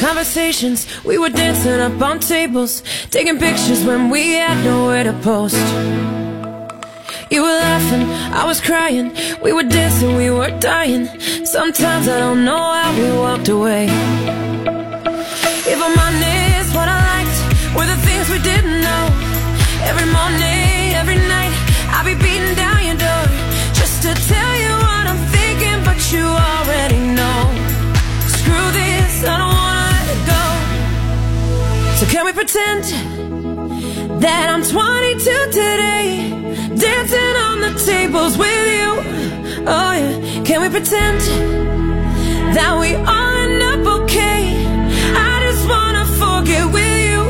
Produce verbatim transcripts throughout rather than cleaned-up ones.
conversations. We were dancing up on tables, taking pictures when we had nowhere to post. You were laughing, I was crying. We were dancing, we were dying. Sometimes I don't know how we walked away. If I'm honest, what I liked were the things we didn't know. Every morning, every night, I'll be beating down your door just to tell you what I'm thinking, but you already know. Screw this, I don't wanna let it go. So can we pretend that I'm twenty-two today, dancing on the tables with you? Oh yeah. Can we pretend that we all end up okay? I just wanna forget with you.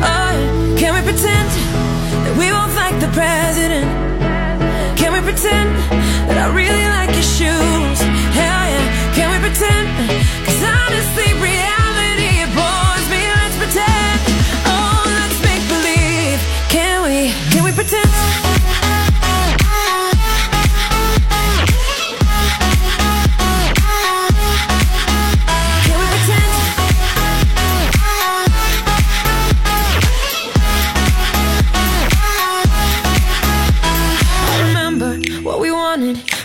Oh yeah. Can we pretend that we both like the president? Can we pretend that I really like your shoes? Hell yeah. Can we pretend? Cause honestly reality, it bores me. Let's pretend. Oh, let's make believe. Can we, can we pretend?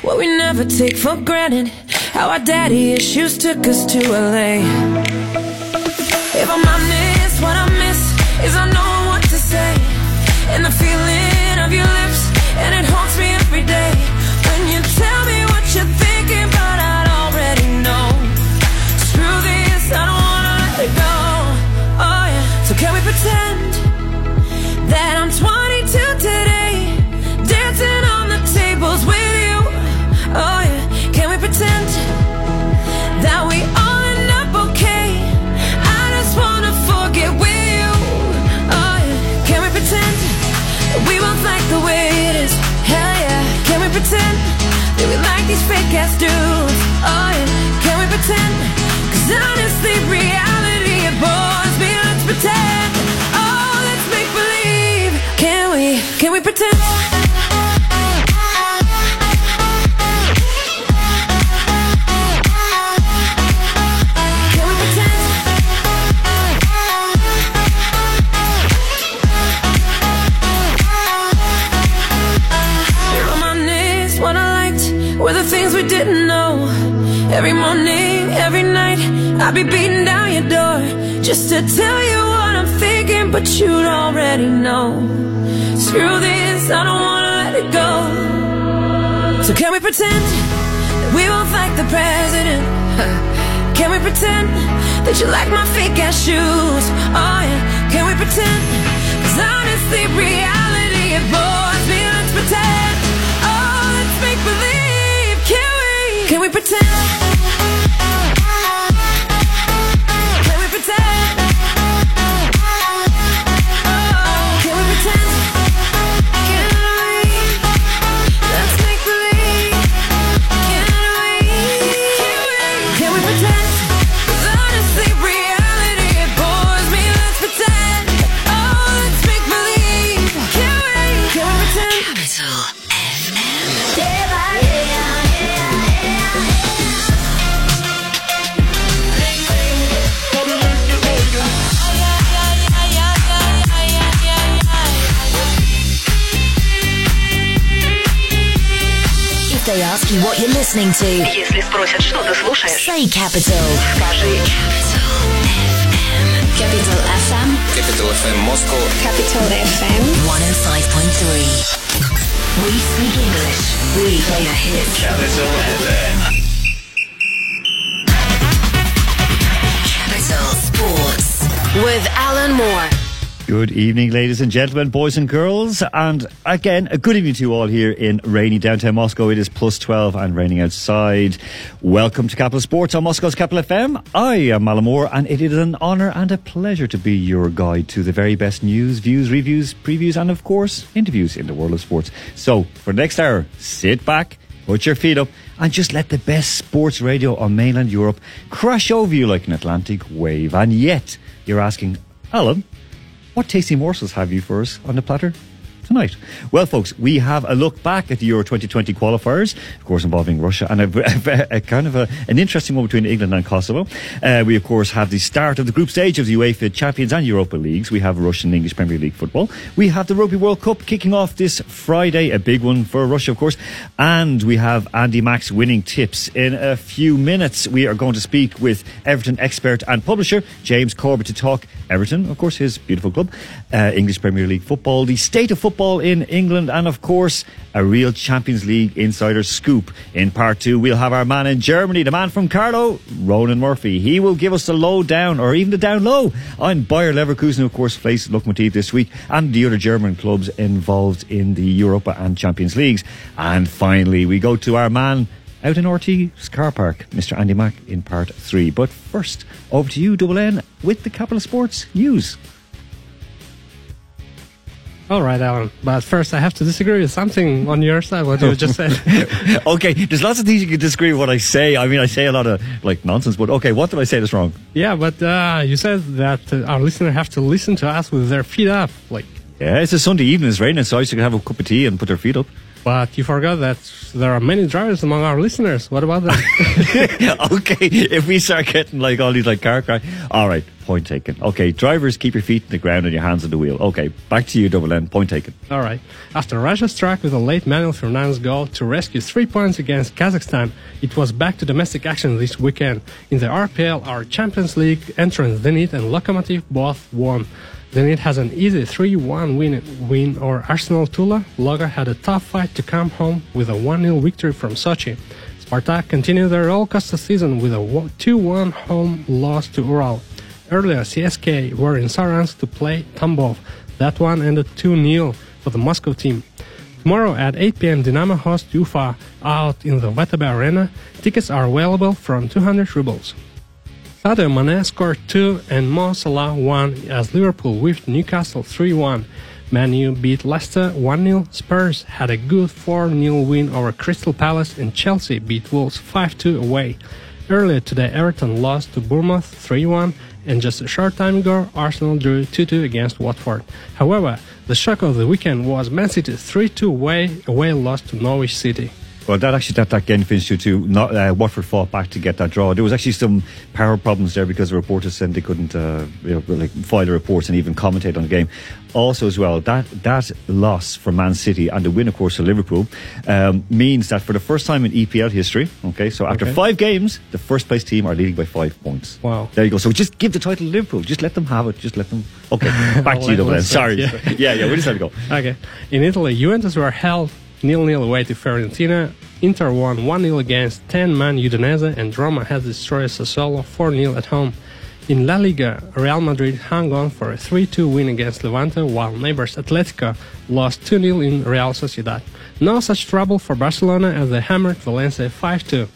What we never take for granted, how our daddy issues took us to L A. If I'm honest, what I miss is I know what to say, and the feeling of your lips, and it haunts me every day. When you tell me what you're thinking, but I'd already know. Screw this, I don't wanna let it go. Oh yeah. So can we pretend that I'm twenty-two today, dancing on the tables with you? Oh yeah, can we pretend that we all end up okay? I just wanna forget with you. Oh yeah, can we pretend that we both like the way it is? Hell yeah, can we pretend that we like these fake ass dudes? Oh yeah, can we pretend? Cause honestly reality, it bores me. Let's pretend. Oh, let's make believe. Can we, can we pretend? Were the things we didn't know. Every morning, every night, I'd be beating down your door just to tell you what I'm thinking, but you'd already know. Screw this, I don't wanna let it go. So can we pretend that we both like the president? Can we pretend that you like my fake ass shoes? Oh yeah, can we pretend? Cause honestly, reality, it bores me. Let's pretend. Oh, let's make believe. Can we pretend? Can we pretend? Oh, can we pretend? Can we? Let's make believe. Can we? Can we? Can we pretend? Cause honestly, reality, it bores me. Let's pretend. Oh, let's make believe. Can we? Can we pretend? Capital F M. Day by day. If they ask you what you're listening to, если спросят, что ты слушаешь, say Capital. Скажи Capital эф эм. Capital эф эм. Capital эф эм Moscow. Capital эф эм one oh five point three. We speak English. We play the hits. Capital эф эм. Capital Sports with Alan Moore. Good evening, ladies and gentlemen, boys and girls. And again, a good evening to you all here in rainy downtown Moscow. It is plus twelve and raining outside. Welcome to Capital Sports on Moscow's Capital F M. I am Alan Moore, and it is an honour and a pleasure to be your guide to the very best news, views, reviews, previews, and of course, interviews in the world of sports. So, for the next hour, sit back, put your feet up, and just let the best sports radio on mainland Europe crash over you like an Atlantic wave. And yet, you're asking, Alan, what tasty morsels have you for us on the platter? tonight. Well, folks, we have a look back at the Euro twenty twenty qualifiers, of course, involving Russia, and a, a, a kind of a, an interesting one between England and Kosovo. Uh, we, of course, have the start of the group stage of the UEFA Champions and Europa Leagues. We have Russian and English Premier League football. We have the Rugby World Cup kicking off this Friday, a big one for Russia, of course. And we have Andy Mack's winning tips. In a few minutes, we are going to speak with Everton expert and publisher James Corbett to talk Everton, of course, his beautiful club, uh, English Premier League football, the state of football in England, and of course, a real Champions League insider scoop. In part two, we'll have our man in Germany, the man from Carlo, Ronan Murphy. He will give us the low down, or even the down low, on Bayer Leverkusen, who of course face Lokomotiv this week, and the other German clubs involved in the Europa and Champions Leagues. And finally, we go to our man out in Ortigues car park, Mister Andy Mack, in part three. But first, over to you, Double N, with the Capital Sports News. All right, Alan. But first, I have to disagree with something on your side, what you just said. Okay, there's lots of things you can disagree with what I say. I mean, I say a lot of, like, nonsense, but okay, what did I say that's wrong? Yeah, but uh, you said that uh, our listeners have to listen to us with their feet up. Like, yeah, it's a Sunday evening, it's raining, so I used to have a cup of tea and put their feet up. But you forgot that there are many drivers among our listeners. What about that? Okay, if we start getting like all these like car cry. All right, point taken. Okay, drivers, keep your feet in the ground and your hands on the wheel. Okay, back to you, Double N. Point taken. All right. After Russia struck with a late Manuel Fernandes goal to rescue three points against Kazakhstan, it was back to domestic action this weekend. In the R P L, our Champions League entrants, Zenit and Lokomotiv, both won. Zenit has an easy three one win, win or Arsenal Tula. Loga had a tough fight to come home with a one nil victory from Sochi. Spartak continued their all-costa season with a two one home loss to Ural. Earlier, C S K were in Saransk to play Tambov. That one ended two nil for the Moscow team. Tomorrow at eight p.m. Dinamo hosts Ufa out in the Vatabe Arena. Tickets are available from two hundred rubles. Sadio Mane scored two and Mo Salah one as Liverpool whipped Newcastle three one. Man U beat Leicester one nil, Spurs had a good four nil win over Crystal Palace and Chelsea beat Wolves five two away. Earlier today Everton lost to Bournemouth three one and just a short time ago Arsenal drew two two against Watford. However, the shock of the weekend was Man City three two away, away loss to Norwich City. Well, that actually, that, that game finished two two. Not, uh, Watford fought back to get that draw. There was actually some power problems there because the reporters said they couldn't uh, you know, like file the reports and even commentate on the game. Also as well, that, that loss for Man City and the win, of course, for Liverpool um, means that for the first time in E P L history, okay, so after okay. five games, the first place team are leading by five points. Wow. There you go. So just give the title to Liverpool. Just let them have it. Just let them... Okay, back to you, Double N. Sorry. Yeah, yeah, yeah, we just have to go. Okay. In Italy, Juventus were held nil nil away to Fiorentina. Inter won one nil against ten-man Udinese and Roma has destroyed Sassuolo four nil at home. In La Liga, Real Madrid hung on for a three two win against Levante while neighbours Atletico lost two nil in Real Sociedad. No such trouble for Barcelona as they hammered Valencia five two.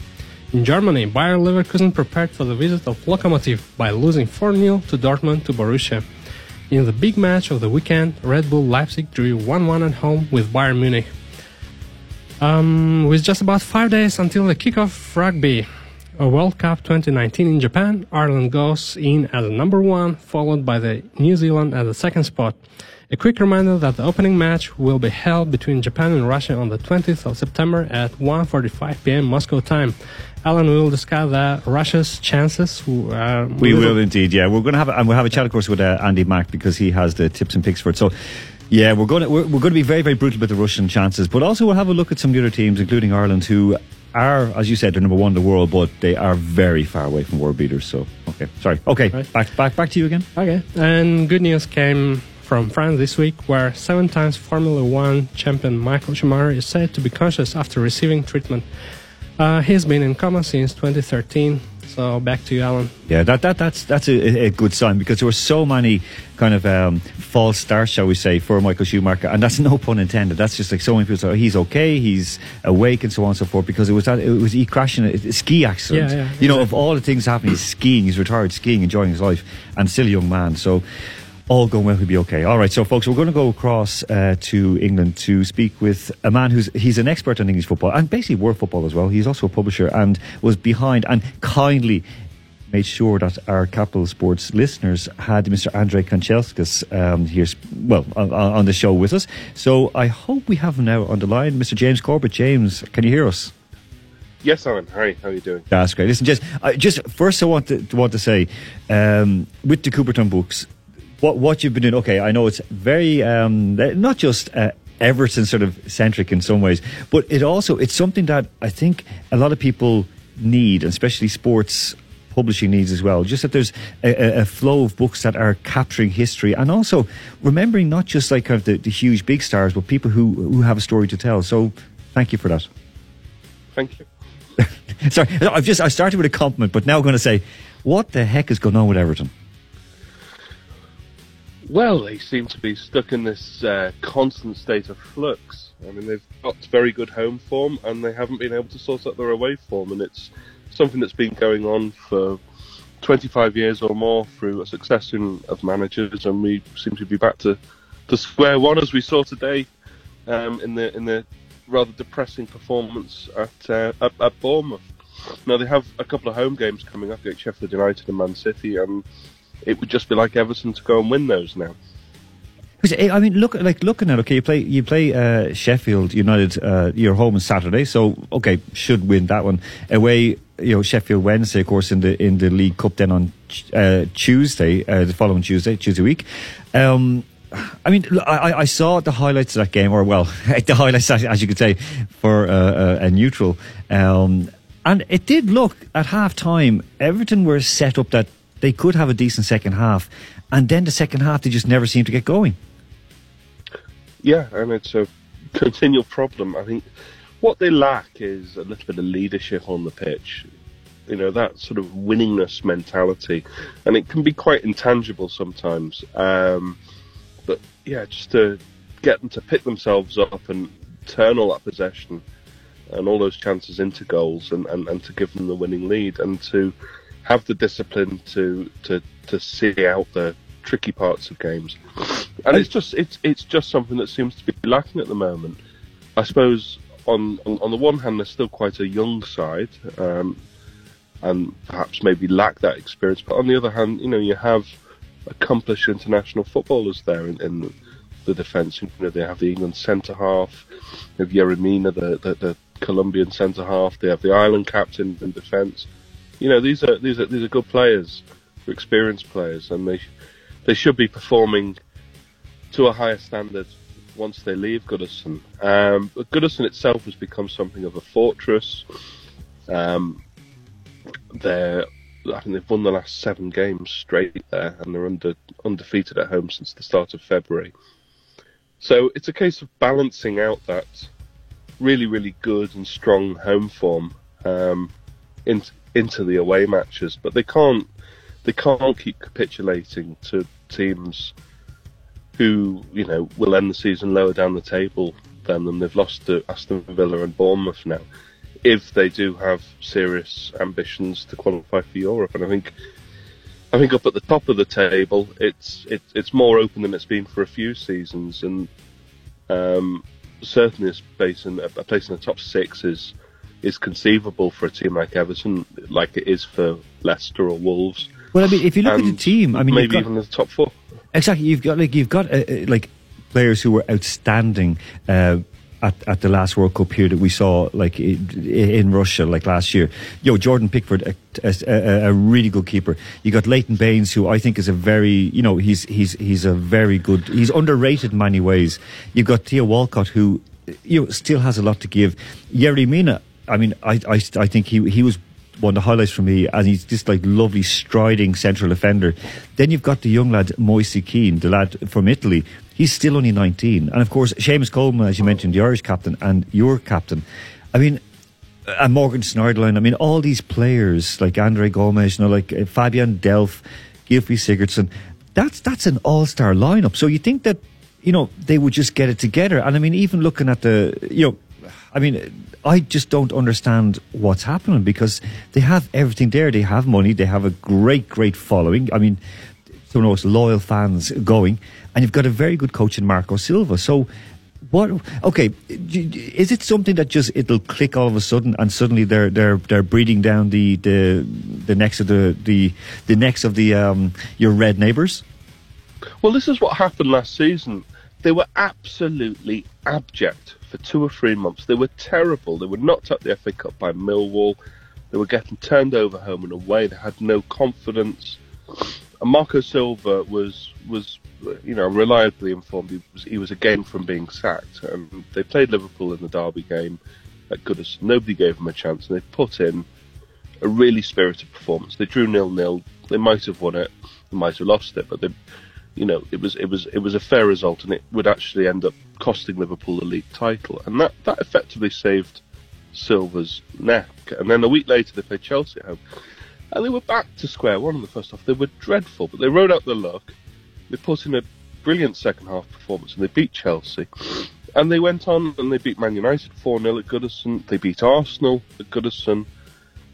In Germany, Bayer Leverkusen prepared for the visit of Lokomotiv by losing four nil to Dortmund to Borussia. In the big match of the weekend, Red Bull Leipzig drew one one at home with Bayern Munich. Um, with just about five days until the kickoff rugby, a World Cup twenty nineteen in Japan, Ireland goes in as number one, followed by the New Zealand as the second spot. A quick reminder that the opening match will be held between Japan and Russia on the twentieth of September at one forty-five p.m. Moscow time. Alan, we will discuss uh, Russia's chances. Uh, we will indeed, yeah. We're going to have a, and we'll have a chat, of course, with uh, Andy Mack because he has the tips and picks for it. So. Yeah, we're going to we're, we're going to be very, very brutal about the Russian chances, but also we'll have a look at some of the other teams, including Ireland, who are, as you said, they're number one in the world, but they are very far away from world beaters. So, okay, sorry, okay, right. back back back to you again. Okay, and good news came from France this week, where seven times Formula One champion Michael Schumacher is said to be conscious after receiving treatment. Uh, he's been in coma since twenty thirteen. So back to you, Alan. Yeah, that that that's that's a, a good sign because there were so many kind of um, false starts, shall we say, for Michael Schumacher, and that's no pun intended. That's just like so many people say, oh, he's okay, he's awake, and so on and so forth. Because it was that it was he crashing a, a ski accident. Yeah, yeah, exactly. You know, of all the things happening, he's skiing, he's retired skiing, enjoying his life, and still a young man. So. All going well, he'll be okay. All right, so folks, we're going to go across uh, to England to speak with a man who's he's an expert on English football and basically world football as well. He's also a publisher and was behind and kindly made sure that our Capital Sports listeners had Mister Andrei Kanchelskis um, here, well, on, on the show with us. So I hope we have him now on the line. Mister James Corbett. James, can you hear us? Yes, Alan. Hi, how are you doing? That's great. Listen, James, I just first I want to want to say, um, with the Coubertin books, what what you've been doing, okay, I know it's very, um, not just... Uh, Everton sort of centric in some ways, but it also it's something that I think a lot of people need, and especially sports publishing needs as well, just that there's a, a flow of books that are capturing history and also remembering not just like kind of the, the huge big stars, but people who, who have a story to tell. So thank you for that. Thank you. Sorry, I've just I started with a compliment, but now I'm going to say, what the heck is going on with Everton? Well, they seem to be stuck in this uh, constant state of flux. I mean, they've got very good home form and they haven't been able to sort out their away form. And it's something that's been going on for twenty-five years or more through a succession of managers. And we seem to be back to, to square one, as we saw today um, in the in the rather depressing performance at, uh, at, at Bournemouth. Now, they have a couple of home games coming up against Sheffield United and Man City, and it would just be like Everton to go and win those now. I mean, look, like looking at okay, you play you play uh, Sheffield United, uh, your home on Saturday, so okay, should win that one. Away, you know, Sheffield Wednesday, of course, in the in the League Cup. Then on uh, Tuesday, uh, the following Tuesday, Tuesday week. Um, I mean, I, I saw the highlights of that game, or well, the highlights as you could say for uh, a neutral, um, and it did look at half time Everton were set up that they could have a decent second half, and then the second half they just never seem to get going. Yeah, and it's a continual problem. I think what they lack is a little bit of leadership on the pitch, you know, that sort of winningness mentality, and it can be quite intangible sometimes. Um, but yeah, just to get them to pick themselves up and turn all that possession and all those chances into goals, and, and, and to give them the winning lead, and to have the discipline to, to, to see out the tricky parts of games. And it's just it's it's just something that seems to be lacking at the moment. I suppose on on the one hand they're still quite a young side, um, and perhaps maybe lack that experience, but on the other hand, you know, you have accomplished international footballers there in, in the defence. You know, they have the England centre half, they have Yerry Mina, the, the, the Colombian centre half, they have the Ireland captain in defence. You know, these are these are these are good players, experienced players, and they they should be performing to a higher standard once they leave Goodison. Um, but Goodison itself has become something of a fortress. Um, they're I think they've won the last seven games straight there, and they're under, undefeated at home since the start of February. So it's a case of balancing out that really really good and strong home form um, into into the away matches, but they can't they can't keep capitulating to teams who, you know, will end the season lower down the table than them. They've lost to Aston Villa and Bournemouth now, if they do have serious ambitions to qualify for Europe. And I think I think up at the top of the table it's it, it's more open than it's been for a few seasons, and um, certainly a place in a place in the top six is is conceivable for a team like Everton, like it is for Leicester or Wolves. Well, I mean, if you look and at the team, I mean, maybe got, even the top four. Exactly, you've got like you've got uh, like players who were outstanding uh, at at the last World Cup here that we saw, like in, in Russia, like last year. Yo, Jordan Pickford, a, a, a really good keeper. You got Leighton Baines, who I think is a very, you know, he's he's he's a very good, he's underrated in many ways. You've got Theo Walcott, who, you know, still has a lot to give. Yerry Mina, I mean, I, I, I think he he was one of the highlights for me, and he's just like lovely striding central defender. Then you've got the young lad Moise Keane, the lad from Italy. He's still only nineteen, and of course Seamus Coleman, as you mentioned, the Irish captain and your captain. I mean, and Morgan Schneiderlin. I mean, all these players like Andre Gomes, you know, like Fabian Delph, Gylfi Sigurdsson. That's that's an all-star lineup. So you think that, you know, they would just get it together? And I mean, even looking at the, you know, I mean, I just don't understand what's happening, because they have everything there. They have money. They have a great, great following. I mean, some of the most loyal fans going. And you've got a very good coach in Marco Silva. So what? Okay, is it something that just it'll click all of a sudden, and suddenly they're they're they're breeding down the the, the necks of the the, the necks of the um, your red neighbours? Well, this is what happened last season. They were absolutely abject for two or three months. They were terrible. They were knocked up the F A Cup by Millwall. They were getting turned over home and away. They had no confidence. And Marco Silva was, was you know, reliably informed he was, he was a game from being sacked. And they played Liverpool in the derby game at Goodison. Nobody gave him a chance. And they put in a really spirited performance. They drew nil-nil. They might have won it. They might have lost it. But they... You know, it was it was it was a fair result, and it would actually end up costing Liverpool the league title, and that, that effectively saved Silva's neck. And then a week later, they played Chelsea at home, and they were back to square one in the first half. They were dreadful, but they rode out their luck. They put in a brilliant second half performance, and they beat Chelsea. And they went on and they beat Man United four nil at Goodison. They beat Arsenal at Goodison.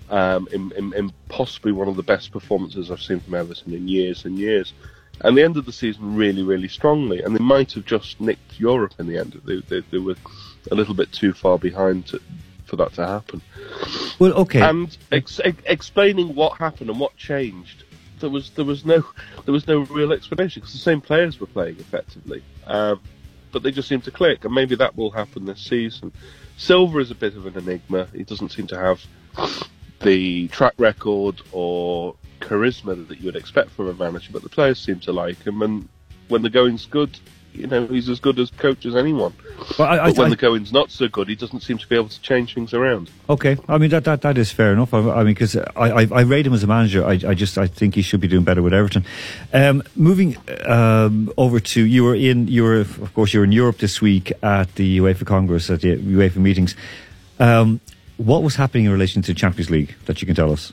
Um, in, in, in possibly one of the best performances I've seen from Everton in years and years. And they ended the season really, really strongly. And they might have just nicked Europe in the end. They, they, they were a little bit too far behind to, for that to happen. Well, okay. And ex- ex- explaining what happened and what changed, there was there was no there was no real explanation because the same players were playing effectively, um, but they just seemed to click. And maybe that will happen this season. Silva is a bit of an enigma. He doesn't seem to have the track record or charisma that you would expect from a manager, but the players seem to like him, and when the going's good, you know, he's as good as coach as anyone. Well, I, I, but when I, the going's not so good, he doesn't seem to be able to change things around. Okay, I mean, that that, that is fair enough. I, I mean, because I, I I rate him as a manager. I, I just I think he should be doing better with Everton. Um, moving um, over to, you were in you were of course you were in Europe this week at the UEFA Congress, at the UEFA meetings. Um, what was happening in relation to Champions League that you can tell us?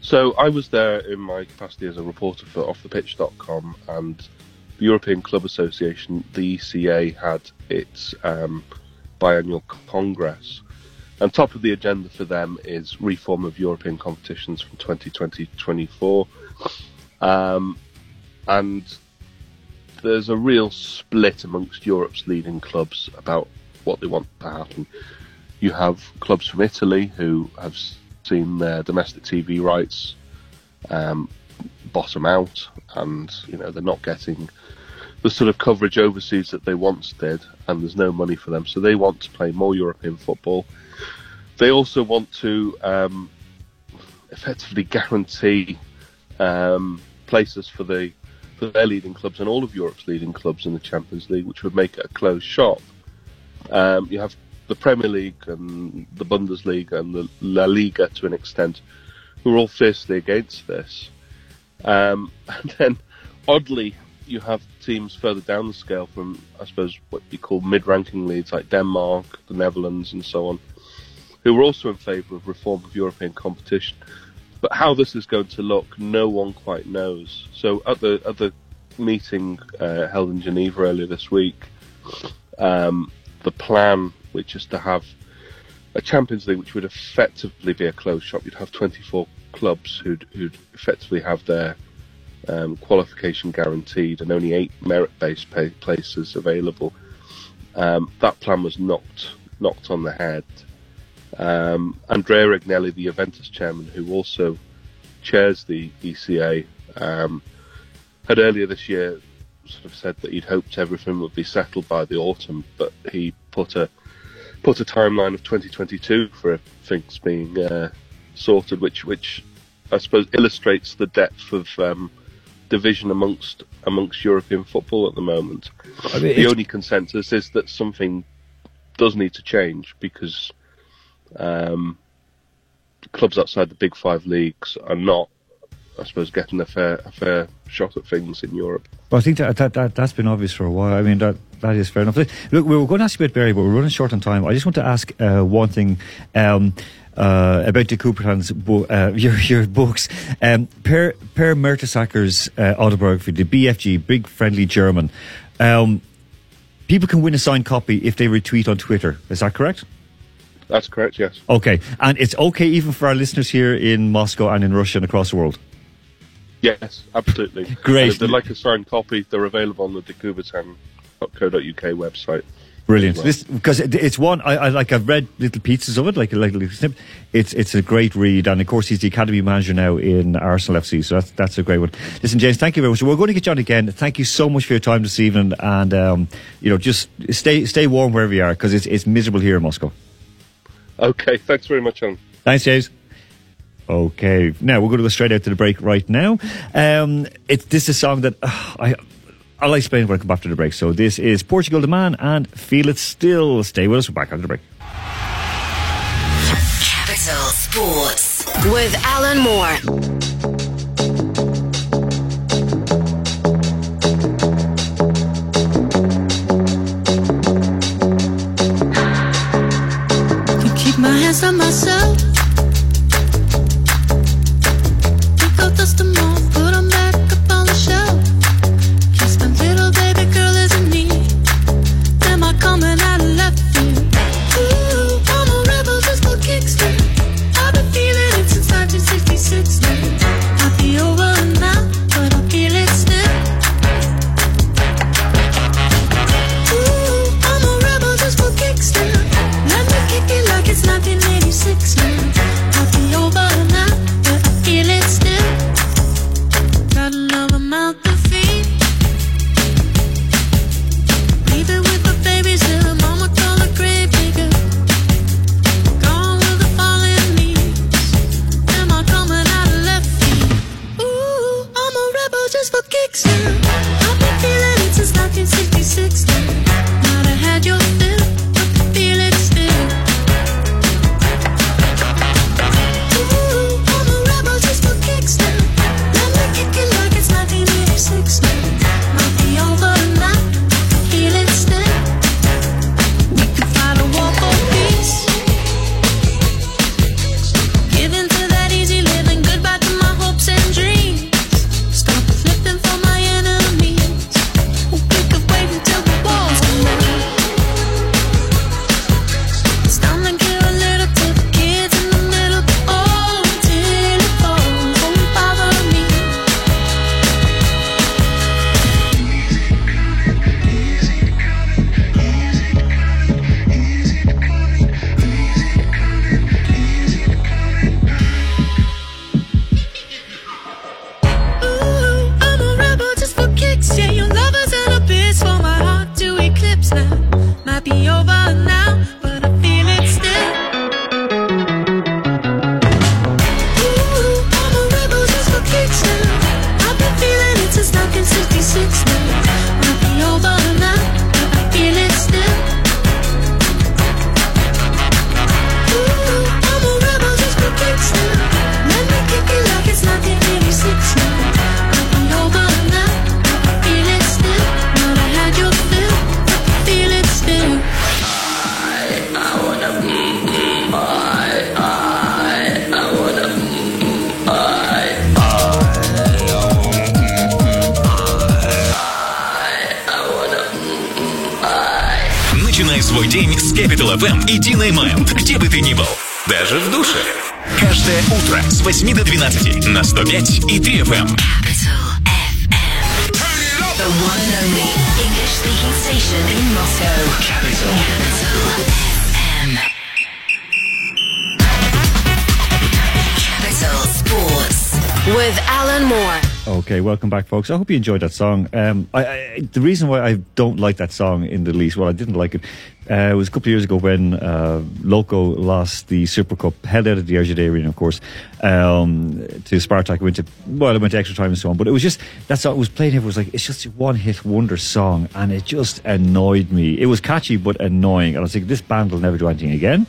So I was there in my capacity as a reporter for off the pitch dot com, and the European Club Association, the E C A, had its um, biannual congress. And top of the agenda for them is reform of European competitions from twenty twenty to twenty-four. Um, and there's a real split amongst Europe's leading clubs about what they want to happen. You have clubs from Italy who have seen their domestic T V rights um, bottom out, and you know they're not getting the sort of coverage overseas that they once did, and there's no money for them, so they want to play more European football. They also want to um, effectively guarantee um, places for the for their leading clubs and all of Europe's leading clubs in the Champions League, which would make it a closed shop. Um, you have the Premier League and the Bundesliga and the La Liga, to an extent, who are all fiercely against this. Um, and then, oddly, you have teams further down the scale from, I suppose, what you call mid-ranking leagues like Denmark, the Netherlands and so on, who are also in favour of reform of European competition. But how this is going to look, no one quite knows. So at the, at the meeting uh, held in Geneva earlier this week, um, the plan, which is to have a Champions League, which would effectively be a closed shop. You'd have twenty-four clubs who'd, who'd effectively have their um, qualification guaranteed and only eight merit-based pay- places available. Um, that plan was knocked knocked on the head. Um, Andrea Agnelli, the Juventus chairman, who also chairs the E C A, um, had earlier this year sort of said that he'd hoped everything would be settled by the autumn, but he put a put a timeline of twenty twenty-two for things being uh, sorted, which which I suppose illustrates the depth of um, division amongst amongst European football at the moment. I mean, the only consensus is that something does need to change, because um, clubs outside the big five leagues are not, I suppose, getting a fair a fair shot at things in Europe. Well, I think that, that, that, that's been obvious for a while. I mean, that that is fair enough. Look, we were going to ask you about Barry, but we're running short on time. I just want to ask uh, one thing um, uh, about the Coubertin's bo- uh, your, your books. Um, per, per Mertesacker's uh, autobiography, the B F G, Big Friendly German, um, people can win a signed copy if they retweet on Twitter. Is that correct? That's correct, yes. Okay. And it's okay even for our listeners here in Moscow and in Russia and across the world? Yes, absolutely. Great. And if they'd like a signed copy, they're available on the Coubertin dot co dot U K website. Brilliant, well. This, because it, it's one I, I like. I've read little pieces of it, like like it's it's a great read, and of course he's the academy manager now in Arsenal F C, so that's that's a great one. Listen, James, thank you very much. We're going to get you on again. Thank you so much for your time this evening, and um, you know, just stay stay warm wherever you are, because it's it's miserable here in Moscow. Okay, thanks very much, Alan. Thanks, James. Okay, now we're going to go straight out to the break right now. Um, it's this is a song that uh, I. I'll explain when I come back to the break. So this is Portugal the Man and Feel It Still. Stay with us. We're back after the break. Capital Sports with Alan Moore. To keep my hands on myself. Pick up dust and more, put them back up on the shelf. Little baby girl isn't me. Am I coming out of left field? Ooh, I'm a rebel just for kicks. I've been feeling it since nineteen sixty-six. I'll be over now, but I feel it still. Ooh, I'm a rebel just for kicks. Let me kick it like it's nineteen eighty-six. I'll be over now, but I feel it still. Rattling on my mouth. I've been feeling it since nineteen sixty-six. Now I had your fill, but I feel it still. Ooh, I'm a rebel just for kicks now. Let me kick it like it's nineteen eighty-six. Might be over now, I feel it still. We can find a war for peace. Give in to that easy living, goodbye to my hopes and dreams. Stop flipping for my Capital эф эм и D-Mind, где бы ты ни был, даже в душе. Каждое утро с восьми до двенадцати на сто пять и три эф эм. With Alan Moore. Okay, welcome back, folks. I hope you enjoyed that song. Um, I, I, the reason why I don't like that song in the least, well, I didn't like it, uh, it was a couple of years ago when uh, Loco lost the Super Cup, held out at the R J D Arena, of course, um, to Spartak. It went to, well, it went to extra time and so on, but it was just, that song was played, it was like, it's just a one-hit wonder song, and it just annoyed me. It was catchy, but annoying, and I was like, this band will never do anything again.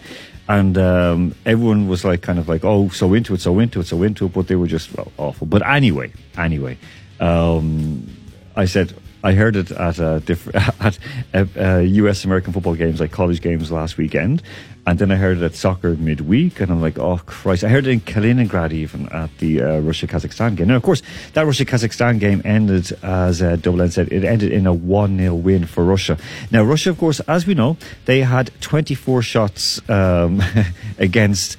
And um, everyone was like, kind of like, oh, so into it, so into it, so into it, but they were just well, awful. But anyway, anyway, um, I said, I heard it at a diff- at uh, U S American football games, like college games last weekend, and then I heard it at soccer midweek, and I'm like, oh Christ! I heard it in Kaliningrad even at the uh, Russia-Kazakhstan game. Now, of course, that Russia-Kazakhstan game ended, as uh, Double N said, it ended in a one nil win for Russia. Now, Russia, of course, as we know, they had twenty-four shots um, against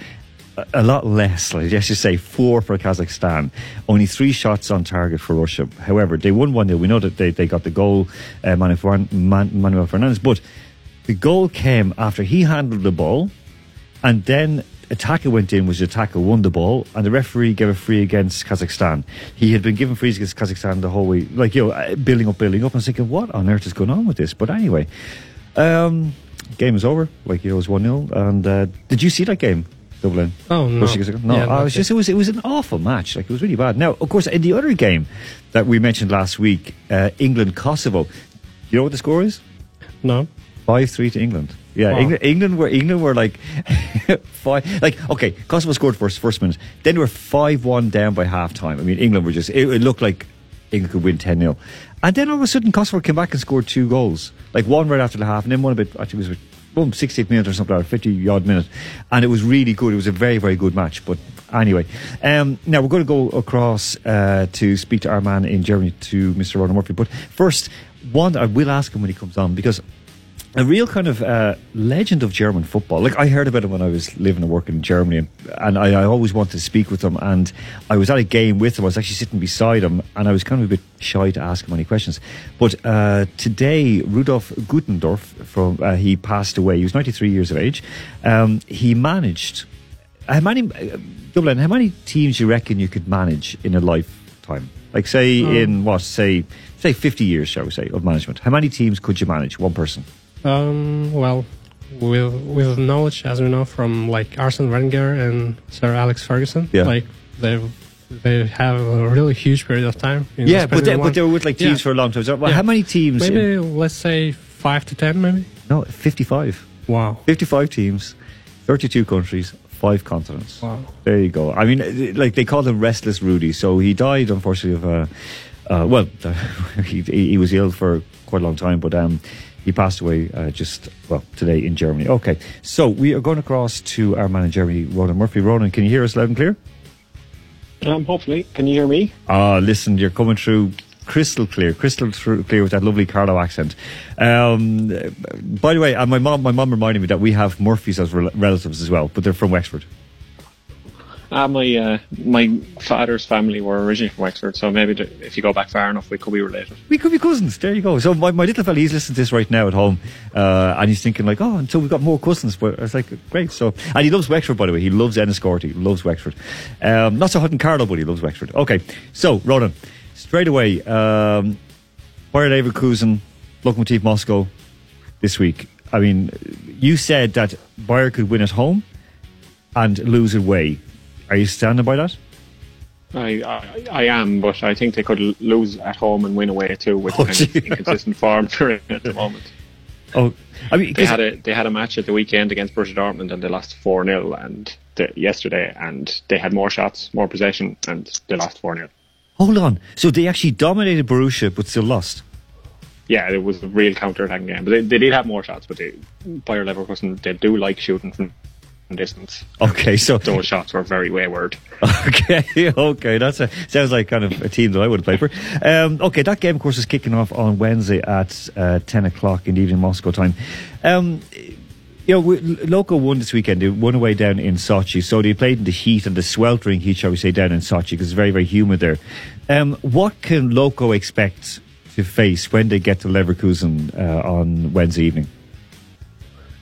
a lot less. Let's like, just say four for Kazakhstan. Only three shots on target for Russia. However, they won one nil. We know that they, they got the goal, uh, Manuel Fernandes. But the goal came after he handled the ball, and then a tackle went in, which the tackle won the ball, and the referee gave a free against Kazakhstan. He had been given frees against Kazakhstan the whole way, like, you know, building up, building up. I was thinking, what on earth is going on with this? But anyway, um, game is over. Like, you know, it was one nil. And uh, did you see that game, Dublin? Oh, no. No, yeah, I was just, it was, it was an awful match. Like, it was really bad. Now, of course, in the other game that we mentioned last week, uh, England-Kosovo, you know what the score is? No. five three to England. Yeah, wow. England, England were England were like five. Like, okay, Kosovo scored first first minute. Then they were five one down by half time. I mean, England were just. It, it looked like England could win ten nil, and then all of a sudden Kosovo came back and scored two goals. Like one right after the half, and then one a bit. I think it was boom, sixtieth minute or something, or fifty odd minute, and it was really good. It was a very very good match. But anyway, um, now we're going to go across uh, to speak to our man in Germany, to Mister Ronan Murphy. But first, one I will ask him when he comes on, because a real kind of uh, legend of German football. Like, I heard about him when I was living and working in Germany, and, and I, I always wanted to speak with him. And I was at a game with him. I was actually sitting beside him, and I was kind of a bit shy to ask him any questions. But uh, today, Rudolf Gutendorf, from uh, he passed away. He was ninety-three years of age. Um, he managed how many uh, Dublin? How many teams do you reckon you could manage in a lifetime? Like, say um, in what? Say say fifty years, shall we say, of management? How many teams could you manage? One person. Um, well, with with knowledge, as we know, from like Arsene Wenger and Sir Alex Ferguson, yeah. like they they have a really huge period of time. You know, yeah, but they, but they were with like teams yeah. for a long time. So, well, yeah. How many teams? Maybe in, let's say five to ten, maybe. No, fifty-five. Wow, fifty-five teams, thirty-two countries, five continents. Wow, there you go. I mean, like they called him Restless Rudy. So he died, unfortunately, of uh, uh well, he he was ill for quite a long time, but um. He passed away uh, just, well, today in Germany. Okay, so we are going across to our man in Germany, Ronan Murphy. Ronan, can you hear us loud and clear? Um, hopefully. Can you hear me? Ah, listen, you're coming through crystal clear, crystal clear with that lovely Carlo accent. Um, by the way, uh, my mom my mom reminded me that we have Murphys as re- relatives as well, but they're from Wexford. Uh, my uh, my father's family were originally from Wexford, so maybe th- if you go back far enough, we could be related. We could be cousins. There you go. So my, my little fella, he's listening to this right now at home, uh, and he's thinking like, oh, until we've got more cousins. But I was like, great. So, and he loves Wexford, by the way. He loves Enniscorthy, loves Wexford. Um, not so hot in Carlow, but he loves Wexford. Okay, so Ronan, straight away, um, Bayer Leverkusen, Lokomotiv Moscow this week. I mean, you said that Bayer could win at home and lose away. Are you standing by that? I, I I am, but I think they could l- lose at home and win away too, with oh, kind of inconsistent form they're in at the moment. Oh, I mean, they had a they had a match at the weekend against Borussia Dortmund, and they lost four nil and the, yesterday, and they had more shots, more possession, and they lost four nil. Hold on, so they actually dominated Borussia but still lost. Yeah, it was a real counter-attacking game, but they, they did have more shots. But they, Bayer Leverkusen, they do like shooting from distance. Okay, so those shots were very wayward. Okay, okay, that's a, sounds like kind of a team that I would play for. Um, okay, that game, of course, is kicking off on Wednesday at uh, ten o'clock in the evening Moscow time. Um, you know, we, Loco won this weekend. They won away down in Sochi, so they played in the heat and the sweltering heat, shall we say, down in Sochi, because it's very, very humid there. Um, what can Loco expect to face when they get to Leverkusen uh, on Wednesday evening?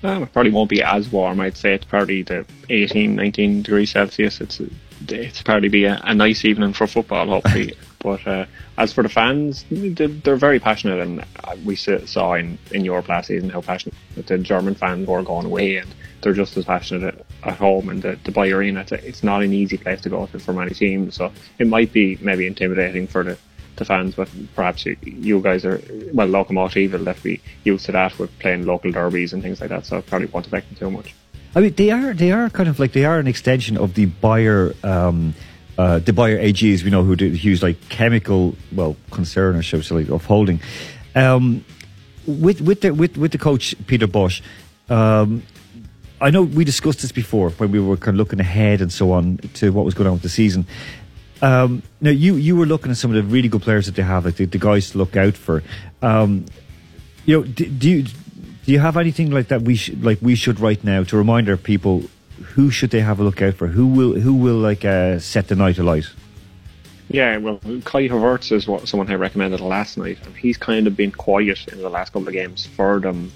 Um, it probably won't be as warm, I'd say. It's probably the eighteen, nineteen degrees Celsius. It's it's probably be a, a nice evening for football, hopefully. But uh, as for the fans, they're very passionate, and we saw in, in Europe last season how passionate the German fans were going away, and they're just as passionate at, at home. And the, the Bayer Arena, it's, it's not an easy place to go to for many teams, so it might be maybe intimidating for the the fans, but perhaps you, you guys are, well, Lokomotiv will definitely be used to that with playing local derbies and things like that, so I probably won't affect them too much. I mean, they are they are kind of like, they are an extension of the Bayer, um, uh, the Bayer A G, as we know, who do use like chemical, well, concern or so, so like, of holding. Um, with, with, the, with, with the coach, Peter Bosz, um, I know we discussed this before when we were kind of looking ahead and so on to what was going on with the season. Um, now you, you were looking at some of the really good players that they have, like the, the guys to look out for. Um, you know, do, do you do you have anything like that we sh- like we should right now to remind our people who should they have a look out for? Who will who will like uh, set the night alight? Yeah, well, Kai Havertz is what someone had recommended last night, and he's kind of been quiet in the last couple of games for them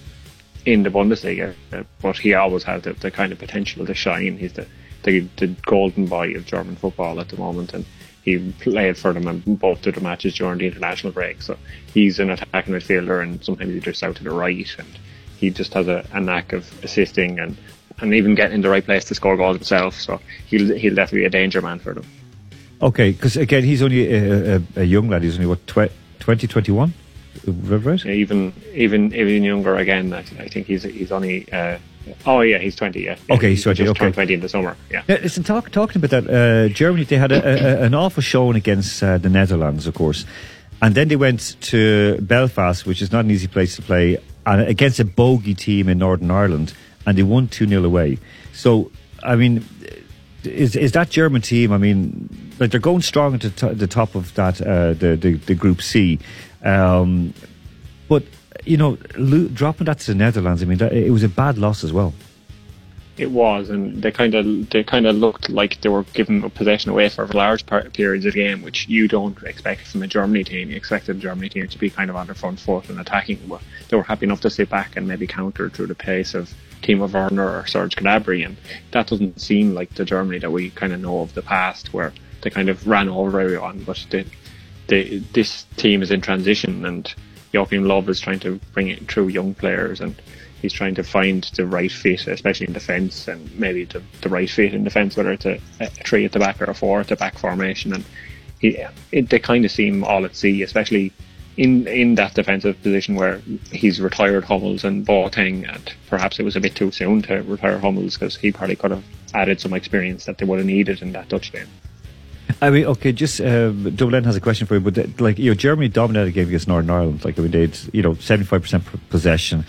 in the Bundesliga, but he always has the, the kind of potential to shine. He's the, the the golden boy of German football at the moment, and he played for them in both of the matches during the international break. So he's an attacking midfielder, and sometimes he drifts out to the right, and he just has a, a knack of assisting and, and even getting in the right place to score goals himself. So he'll he'll definitely be a danger man for them. Okay, because again, he's only a, a, a young lad. He's only what twenty, twenty-one, right? Yeah, even even even younger again. I, I think he's he's only. Uh, oh yeah, he's twenty. Yeah. Okay, he's, he's twenty. Just okay. Turned twenty in the summer. Yeah. Now, listen, talk, talking about that, uh, Germany. They had a, a, an awful showing against uh, the Netherlands, of course, and then they went to Belfast, which is not an easy place to play, and against a bogey team in Northern Ireland, and they won two nil away. So, I mean, is is that German team? I mean. Like they're going strong at the, t- the top of that uh, the, the the Group C, um, but you know lo- dropping that to the Netherlands, I mean that, it was a bad loss as well. It was, and they kind of they kind of looked like they were giving possession away for large part, periods of the game, which you don't expect from a Germany team. You expect the Germany team to be kind of on their front foot and attacking, but they were happy enough to sit back and maybe counter through the pace of Timo Werner or Serge Gnabry, and that doesn't seem like the Germany that we kind of know of the past, where they kind of ran over everyone. But they, they, this team is in transition, and Joachim Löw is trying to bring it through young players, and he's trying to find the right fit, especially in defence, and maybe the, the right fit in defence, whether it's a, a three at the back or a four at the back formation. And he, it, they kind of seem all at sea, especially in in that defensive position where he's retired Hummels and Boateng, and perhaps it was a bit too soon to retire Hummels because he probably could have added some experience that they would have needed in that Dutch game. I mean, okay, just uh, Double N has a question for you, but the, like, you know, Germany dominated the game against Northern Ireland. Like, I mean, they had, you know, seventy-five percent possession,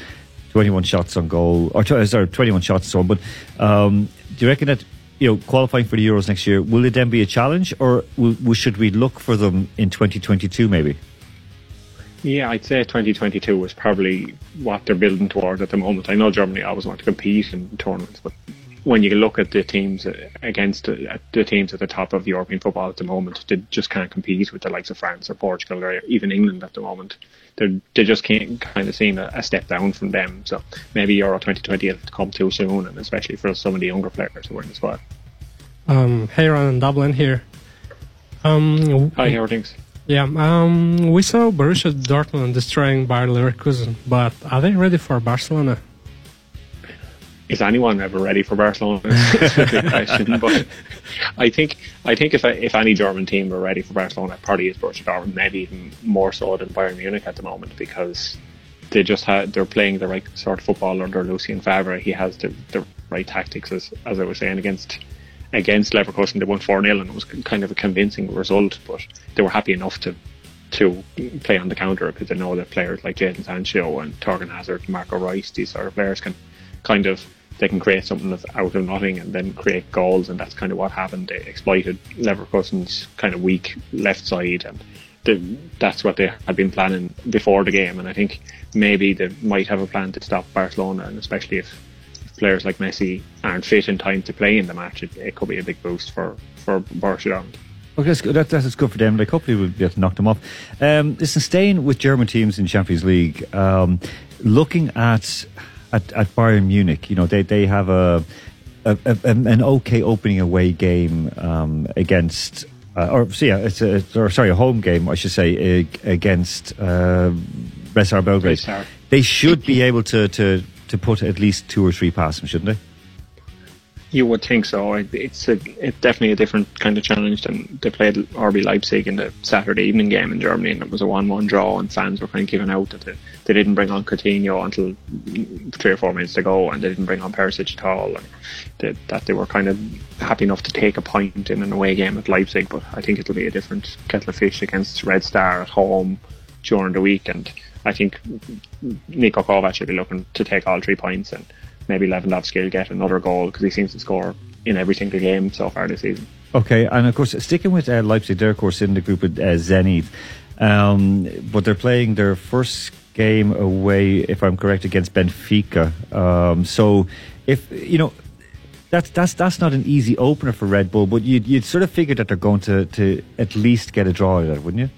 twenty-one shots on goal, or sorry, twenty-one shots and so on. But um, do you reckon that, you know, qualifying for the Euros next year, will it then be a challenge, or will, will, should we look for them in twenty twenty-two maybe? Yeah, I'd say twenty twenty-two was probably what they're building towards at the moment. I know Germany always want to compete in tournaments, but when you look at the teams against the teams at the top of European football at the moment, they just can't compete with the likes of France or Portugal or even England at the moment. They're, they just can't kind of seem a, a step down from them. So maybe Euro twenty twenty will come too soon, and especially for some of the younger players who are in the squad. Um, hey, Ronan, Dublin here. Um, Hi, how are things? Yeah, um, we saw Borussia Dortmund destroying Bayer Leverkusen, but are they ready for Barcelona? Is anyone ever ready for Barcelona? That's a good question. But I think I think if if any German team were ready for Barcelona, probably is Borussia Dortmund, maybe even more so than Bayern Munich at the moment, because they just had they're playing the right sort of football under Lucien Favre. He has the, the right tactics, as as I was saying against against Leverkusen. They won four nil, and it was kind of a convincing result, but they were happy enough to to play on the counter because they know that players like Jadon Sancho and Thorgan Hazard and Marco Reus, these sort of players can kind of they can create something out of nothing and then create goals, and that's kind of what happened. They exploited Leverkusen's kind of weak left side, and they, that's what they had been planning before the game. And I think maybe they might have a plan to stop Barcelona, and especially if, if players like Messi aren't fit in time to play in the match, it, it could be a big boost for, for Borussia Dortmund. Okay, that's good. That, that's good for them. Like, hopefully we'll be able to knock them off. Um, listen, staying with German teams in Champions League, um, looking at... At, at Bayern Munich, you know, they they have a, a, a an okay opening away game um, against, uh, or so yeah, it's a, or sorry, a home game, I should say, against uh, Breslau Belgrade. Breslau. They should be able to, to, to put at least two or three past them, shouldn't they? You would think so. It's a, it's definitely a different kind of challenge than they played R B Leipzig in the Saturday evening game in Germany, and it was a one-one draw, and fans were kind of giving out that the. They didn't bring on Coutinho until three or four minutes to go, and they didn't bring on Perisic at all. And they, that they were kind of happy enough to take a point in an away game at Leipzig, but I think it'll be a different kettle of fish against Red Star at home during the week. And I think Nico Kovac should be looking to take all three points, and maybe Lewandowski will get another goal because he seems to score in every single game so far this season. Okay, and of course, sticking with uh, Leipzig, they're of course in the group with uh, Zenit, um, but they're playing their first game away, if I'm correct, against Benfica. Um, so, if you know, That's that's that's not an easy opener for Red Bull, but you'd you'd sort of figure that they're going to, to at least get a draw out of it, wouldn't you?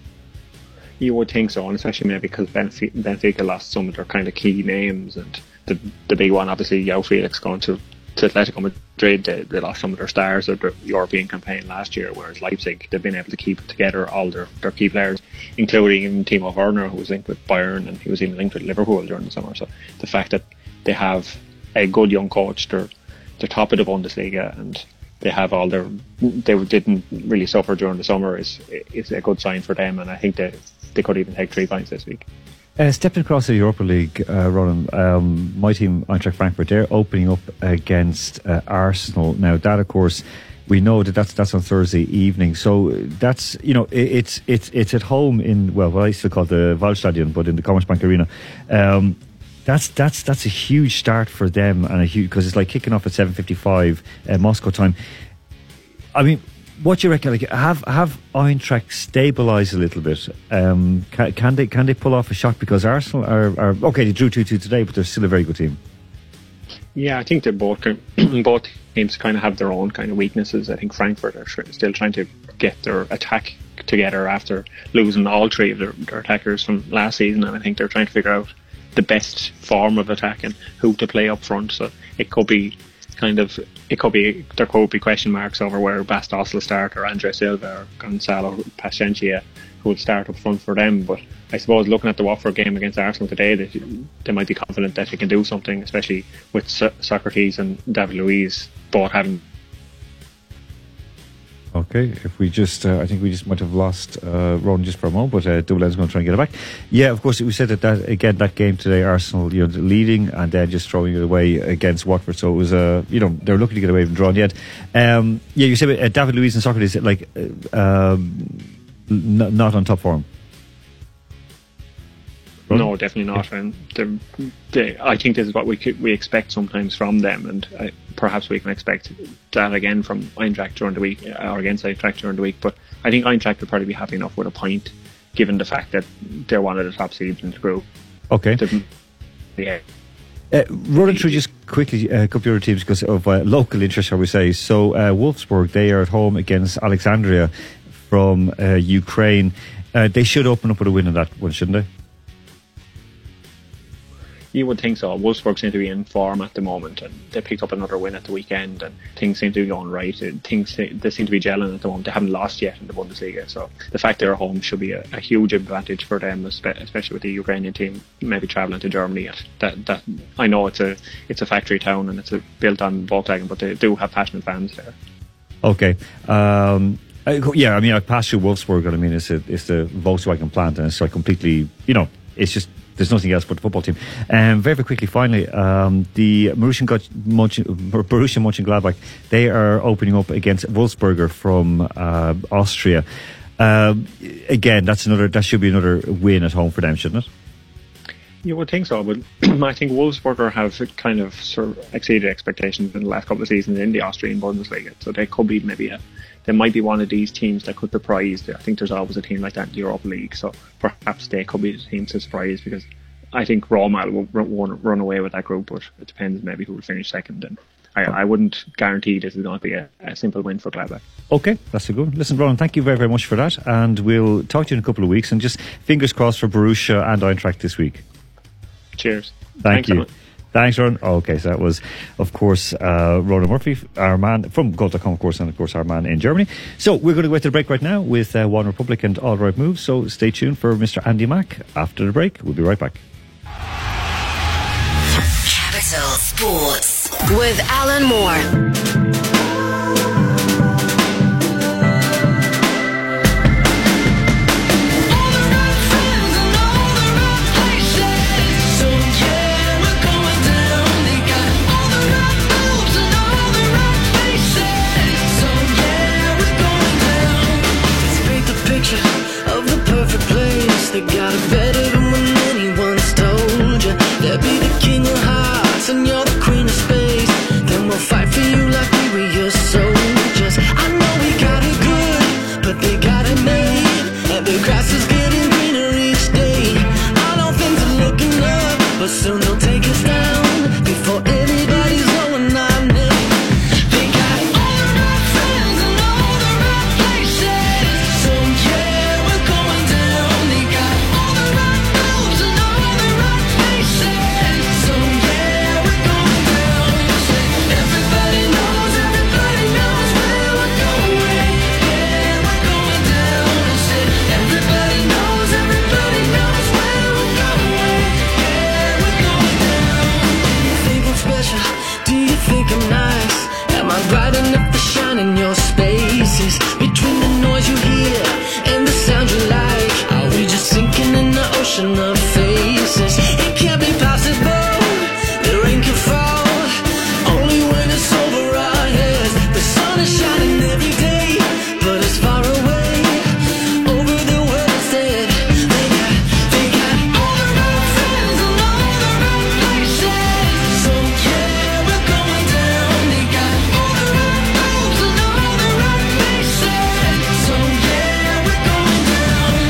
You would think so, and especially maybe because Benfica lost some of their kind of key names, and the the big one, obviously, Joao Felix going to, to Atletico Madrid. They, they lost some of their stars of their European campaign last year, whereas Leipzig, they've been able to keep together all their, their key players, including even Timo Werner, who was linked with Bayern, and he was even linked with Liverpool during the summer. So the fact that they have a good young coach, they're the top of the Bundesliga, and they have all their, they didn't really suffer during the summer, is is a good sign for them, and I think they they could even take three points this week. Uh, stepping across the Europa League, uh, Ronan, um, my team Eintracht Frankfurt, they're opening up against uh, Arsenal. Now that, of course, we know that that's that's on Thursday evening, so that's, you know, it, it's it's it's at home in, well, what I still call the Waldstadion, but in the Commerzbank Arena. Um, That's that's that's a huge start for them, and a huge, because it's like kicking off at seven fifty-five uh, Moscow time. I mean, what do you reckon? Like, have have Eintracht stabilised a little bit? Um, can, can they can they pull off a shot? Because Arsenal are, are okay. They drew two two today, but they're still a very good team. Yeah, I think they both can, both teams kind of have their own kind of weaknesses. I think Frankfurt are still trying to get their attack together after losing all three of their, their attackers from last season, and I think they're trying to figure out the best form of attack and who to play up front. So it could be kind of, it could be, there could be question marks over where Bastos will start, or Andre Silva, or Gonzalo Paciencia, who will start up front for them. But I suppose looking at the Watford game against Arsenal today, they, they might be confident that they can do something, especially with so- Socrates and David Luiz both having. Okay, if we just, uh, I think we just might have lost uh, Ronan just for a moment, but uh, Double M's going to try and get it back. Yeah, of course, we said that, that again, that game today, Arsenal, you know, leading and then just throwing it away against Watford. So it was, uh, you know, they're looking to get away from drawing yet. Um, yeah, you said uh, David Luiz and Socrates, like, uh, um, n- not on top form. Ronan? No, definitely not. And they're, they, I think this is what we we expect sometimes from them, and I, perhaps we can expect that again from Eintracht during the week, or against Eintracht during the week. But I think Eintracht will probably be happy enough with a point, given the fact that they're one of the top seeds in the group. Okay. To, yeah. Uh, running through just quickly uh, a couple of other teams because of uh, local interest, shall we say. So uh, Wolfsburg, they are at home against Alexandria from uh, Ukraine. Uh, they should open up with a win on that one, shouldn't they? You would think so. Wolfsburg seem to be in form at the moment, and they picked up another win at the weekend, and things seem to be going right. Things they seem to be gelling at the moment. They haven't lost yet in the Bundesliga, so the fact they're home should be a, a huge advantage for them, especially with the Ukrainian team maybe travelling to Germany. That that I know it's a it's a factory town and it's a, built on Volkswagen, but they do have passionate fans there. Okay. Um... I, yeah, I mean, I passed through Wolfsburg, and I mean, it's a, it's the Volkswagen plant, and it's like completely, you know, it's just, there's nothing else but the football team. Um, very, very quickly, finally, um, the Borussia Mönchengladbach, they are opening up against Wolfsburger from uh, Austria. Um, again, that's another, that should be another win at home for them, shouldn't it? You would think so, but I think Wolfsburger have kind of sort of exceeded expectations in the last couple of seasons in the Austrian Bundesliga, so they could be maybe a, they might be one of these teams that could surprise. I think there's always a team like that in the Europa League, so perhaps they could be the team to surprise, because I think Roma will run away with that group, but it depends maybe who will finish second, and I, I wouldn't guarantee this is going to be a, a simple win for Gladbach. Okay, that's a good one. Listen, Ronan, thank you very, very much for that, and we'll talk to you in a couple of weeks, and just fingers crossed for Borussia and Eintracht this week. Cheers. Thank Thanks you. Thanks, Ronan. Okay, so that was, of course, uh, Ronan Murphy, our man from goal dot com, of course, and, of course, our man in Germany. So we're going to go to the break right now with uh, One Republic and All Right Moves. So stay tuned for Mister Andy Mack after the break. We'll be right back. Capital Sports with Alan Moore. They got it better than when anyone's told you. They'll be the king of hearts and you're the queen of space. Then we'll fight for you like we were your soldiers. I know we got it good, but they got it made. And the grass is getting greener each day. I know things are looking up, but soon they'll take us down before anybody's knowing our name. ocean of faces. It can't be possible, the rain can fall only when it's over our heads. The sun is shining every day, but it's far away over the world's dead. They got, they got all the right friends and all the right places. So yeah, we're going down. They got all the right roads and all the right places. So yeah, we're going down.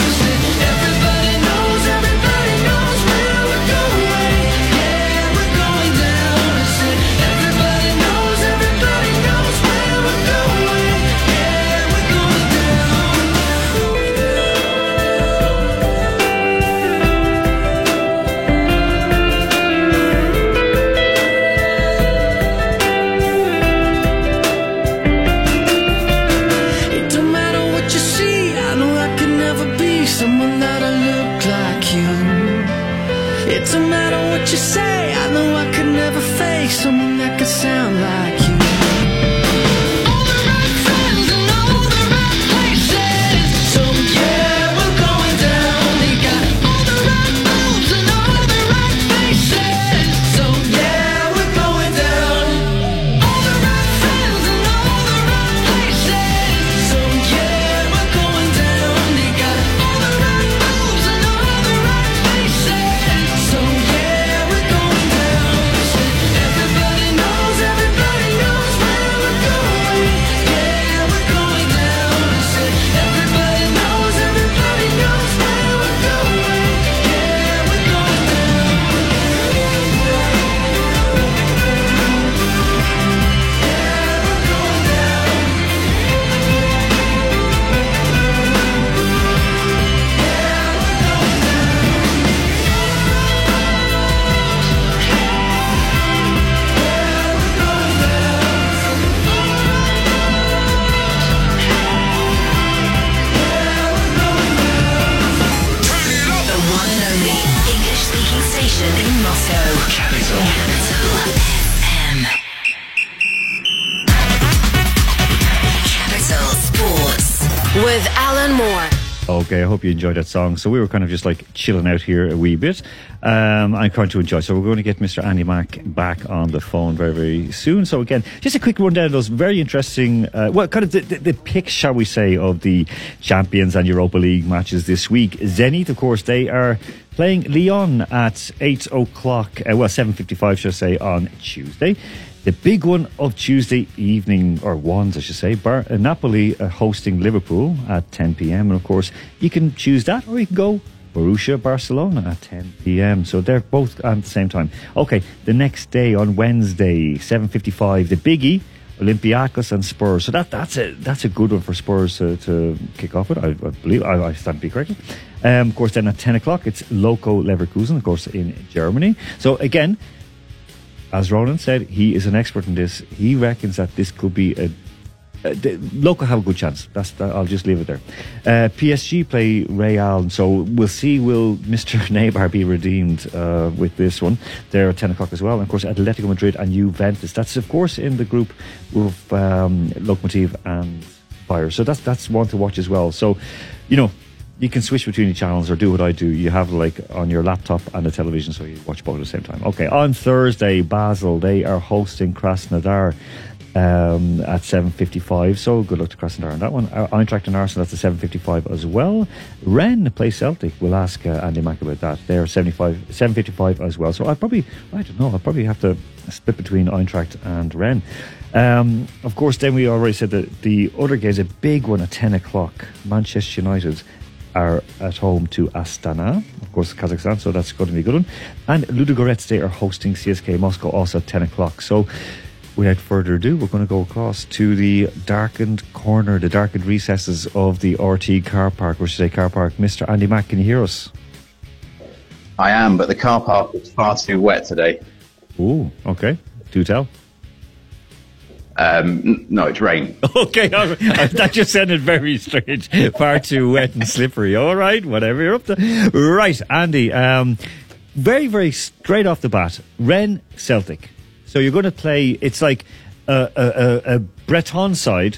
Everybody knows, everybody knows where we're going. Yeah, we're going down. I said, everybody knows, everybody knows where we're going. Yeah, we're going down. It don't matter what you see, I know I could never be someone that'll look like you. It don't matter what you say, I know I could never fake someone that could sound like you. All the right friends and all the right places. So yeah, we're going down. They got all the right roads and all the right faces. So yeah, we're going down. All the right friends and all the right places. So yeah, we're going down. They got all the right roads and all the right faces. So yeah, we're going down. Everybody knows, everybody knows where we're going. Yeah, we're going down. I said, everybody knows, everybody knows where we're going. Yeah, we're going down. The one and only English-speaking station in Moscow. Capital. Capital F M. Capital Sports with Alan Moore. Okay, I hope you enjoyed that song. So we were kind of just like chilling out here a wee bit. Um, I'm trying to enjoy. So we're going to get Mister Andy Mack back on the phone very, very soon. So again, just a quick rundown of those very interesting, uh, well, kind of the, the, the pick, shall we say, of the Champions and Europa League matches this week. Zenit, of course, they are playing Lyon at eight o'clock, uh, well, seven fifty-five, shall I say, on Tuesday. The big one of Tuesday evening, or ones I should say, Bar- uh, Napoli uh, hosting Liverpool at ten p.m. And of course, you can choose that or you can go Borussia Barcelona at ten p.m. So they're both at the same time. Okay, the next day on Wednesday, seven fifty-five, the biggie, Olympiacos and Spurs. So that that's a that's a good one for Spurs to, to kick off with, I, I believe. I, I stand to be corrected. Um, of course, then at ten o'clock, it's Loco Leverkusen, of course, in Germany. So again, as Ronan said, he is an expert in this. He reckons that this could be a... a the, Local have a good chance. That's. That, I'll just leave it there. Uh, P S G play Real, so we'll see, will Mister Neymar be redeemed uh, with this one? They're at ten o'clock as well. And of course, Atletico Madrid and Juventus. That's, of course, in the group with um, Lokomotiv and Bayer. So that's, that's one to watch as well. So, you know, you can switch between the channels or do what I do. You have like on your laptop and the television, so you watch both at the same time. Okay, on Thursday, Basel, they are hosting Krasnodar um, at seven fifty-five. So good luck to Krasnodar on that one. Eintracht and Arsenal, that's at seven fifty-five as well. Rennes play Celtic. We'll ask uh, Andy Mack about that. They're seven fifty-five as well. So I probably, I don't know, I probably have to split between Eintracht and Rennes. Um, of course, then we already said that the other game is a big one at ten o'clock. Manchester United are at home to Astana, of course, Kazakhstan, so that's going to be a good one. And Ludogorets, they are hosting C S K A Moscow, also at ten o'clock. So without further ado, we're going to go across to the darkened corner, the darkened recesses of the R T car park, which is a car park. Mister Andy Mack, can you hear us? I am, but the car park was far too wet today. Ooh, okay. Do tell. Um, no, it's rain. Okay, all right. That just sounded very strange. Far too wet and slippery. All right, whatever you're up to. Right, Andy, um, very, very straight off the bat, Rennes Celtic. So you're going to play, it's like a, a, a Breton side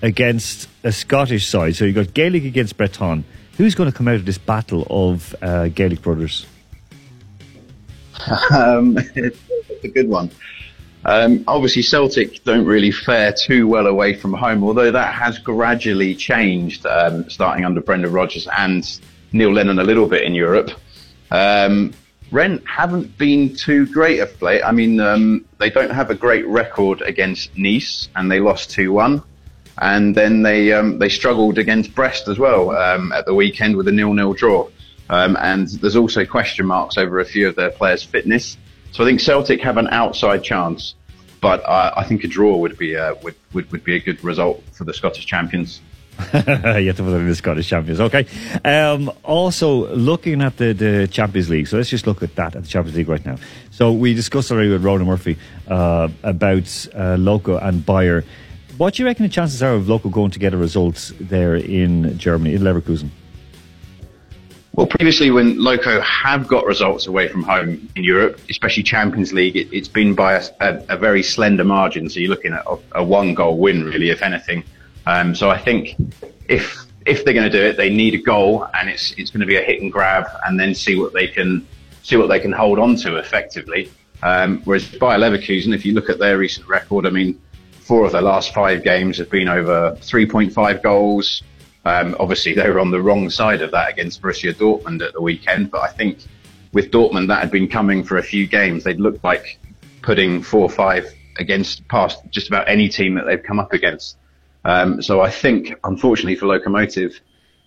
against a Scottish side. So you've got Gaelic against Breton. Who's going to come out of this battle of uh, Gaelic brothers? Um, it's, it's a good one. Um, obviously, Celtic don't really fare too well away from home, although that has gradually changed, um, starting under Brendan Rodgers and Neil Lennon a little bit in Europe. Um, Rennes haven't been too great of play. I mean, um, they don't have a great record against Nice, and they lost two one. And then they um, they struggled against Brest as well um, at the weekend with a nil nil draw. Um, and there's also question marks over a few of their players' fitness. So I think Celtic have an outside chance, but I, I think a draw would be a, would, would, would be a good result for the Scottish champions. You have to put them in the Scottish champions, okay. Um, also, looking at the, the Champions League, so let's just look at that, at the Champions League right now. So we discussed already with Ronan Murphy uh, about uh, Loco and Bayer. What do you reckon the chances are of Loco going to get a result there in Germany, in Leverkusen? Well, previously when Loco have got results away from home in Europe, especially Champions League, it, it's been by a, a, a very slender margin. So you're looking at a, a one-goal win, really, if anything. Um, so I think if if they're going to do it, they need a goal, and it's it's going to be a hit and grab, and then see what they can see what they can hold on to effectively. Um, whereas Bayer Leverkusen, if you look at their recent record, I mean, four of their last five games have been over three point five goals. Um, obviously, they were on the wrong side of that against Borussia Dortmund at the weekend. But I think with Dortmund, that had been coming for a few games. They'd looked like putting four or five against past just about any team that they've come up against. Um, so I think, unfortunately for Lokomotiv,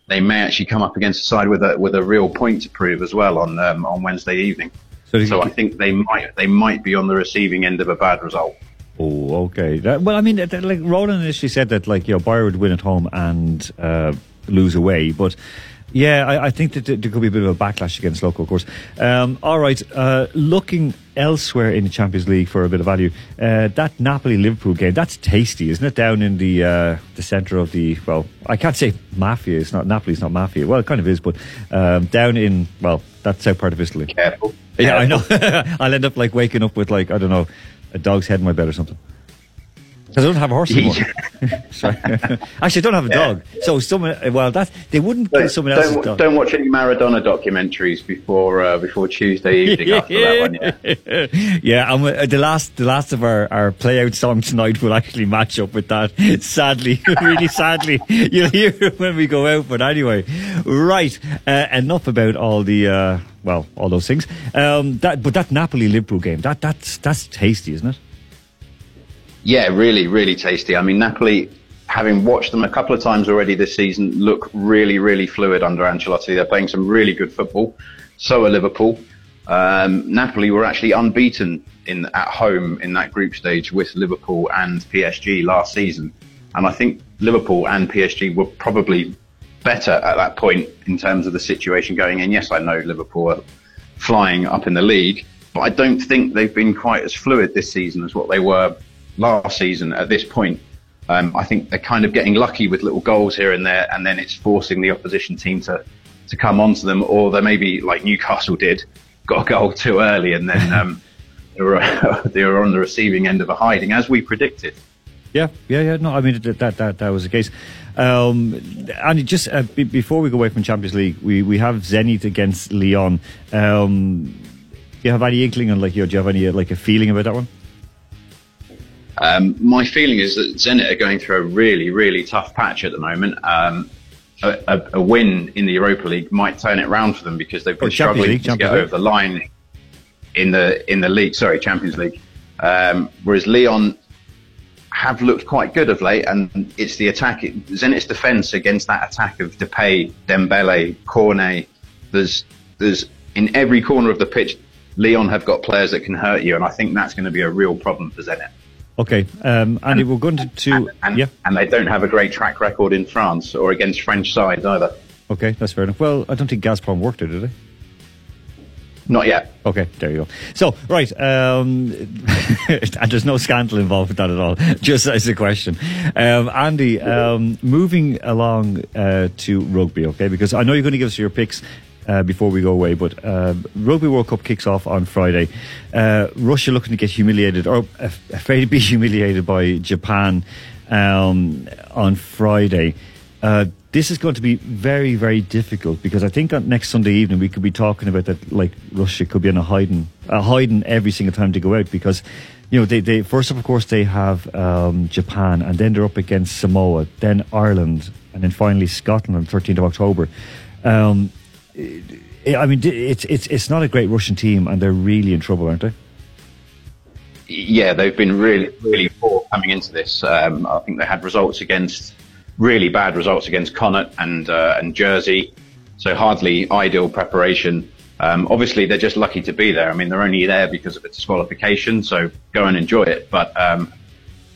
they may actually come up against a side with a with a real point to prove as well on um, on Wednesday evening. So, so I think they might they might be on the receiving end of a bad result. Oh, okay. That, well, I mean, that, like Roland initially said that, like, you know, Bayer would win at home and uh, lose away. But, yeah, I, I think that there could be a bit of a backlash against Loco, of course. Um, all right, uh, looking elsewhere in the Champions League for a bit of value, uh, that Napoli-Liverpool game, that's tasty, isn't it? Down in the uh, the centre of the, well, I can't say mafia. It's not Napoli's not mafia. Well, it kind of is, but um, down in, well, that's south part of Italy. Careful. Yeah, I know. I'll end up, like, waking up with, like, I don't know, a dog's head in my bed or something. Because I don't have a horse anymore. Sorry. Actually, I don't have a yeah. dog. So someone, well, that's, they wouldn't play someone else's don't, dog. Don't watch any Maradona documentaries before uh, before Tuesday evening after that one, yeah. Yeah, and uh, the last the last of our, our play-out song tonight will actually match up with that. Sadly, really sadly. You'll hear it when we go out, but anyway. Right, uh, enough about all the... Uh, well, all those things. Um, that, but that Napoli-Liverpool game, that that's that's tasty, isn't it? Yeah, really, really tasty. I mean, Napoli, having watched them a couple of times already this season, look really, really fluid under Ancelotti. They're playing some really good football. So are Liverpool. Um, Napoli were actually unbeaten in at home in that group stage with Liverpool and P S G last season. And I think Liverpool and P S G were probably better at that point in terms of the situation going in. Yes, I know Liverpool are flying up in the league, but I don't think they've been quite as fluid this season as what they were last season at this point. Um, I think they're kind of getting lucky with little goals here and there, and then it's forcing the opposition team to, to come onto them, or they maybe, like Newcastle did, got a goal too early, and then um, they were, they were on the receiving end of a hiding, as we predicted. Yeah, yeah, yeah. No, I mean, that that that, that was the case. Um, and just uh, b- before we go away from Champions League, we, we have Zenit against Lyon. Um, do you have any inkling on, like, you know, do you have any, like, a feeling about that one? Um, my feeling is that Zenit are going through a really, really tough patch at the moment. Um, a, a, a win in the Europa League might turn it round for them, because they've been oh, struggling League, to Champions get League. over the line in the in the league. Sorry, Champions League. Um, whereas Lyon have looked quite good of late, and it's the attack, Zenit's defence against that attack of Depay, Dembele, Cornet. There's, there's in every corner of the pitch, Lyon have got players that can hurt you, and I think that's going to be a real problem for Zenit. Okay, um, Andy, and, we're going to... to and, and, yeah. and they don't have a great track record in France or against French sides either. Okay, that's fair enough. Well, I don't think Gazprom worked there, did they? Not yet. Okay, there you go. So, right, um, and there's no scandal involved with that at all, just as a question. Um, Andy, um, moving along uh, to rugby, okay, because I know you're going to give us your picks uh, before we go away, but uh, Rugby World Cup kicks off on Friday. Uh, Russia looking to get humiliated, or afraid to be humiliated by Japan um, on Friday. Uh, this is going to be very, very difficult, because I think on next Sunday evening we could be talking about that, like, Russia could be on a hiding, a hiding every single time they go out, because, you know, they, they first up, of course, they have um, Japan, and then they're up against Samoa, then Ireland, and then finally Scotland on thirteenth of October. Um, I mean, it's it's it's not a great Russian team, and they're really in trouble, aren't they? Yeah, they've been really, really poor coming into this. Um, I think they had results against, really bad results against Connacht and uh, and Jersey, so hardly ideal preparation. Um, obviously, they're just lucky to be there. I mean, they're only there because of a disqualification, so go and enjoy it. But, um,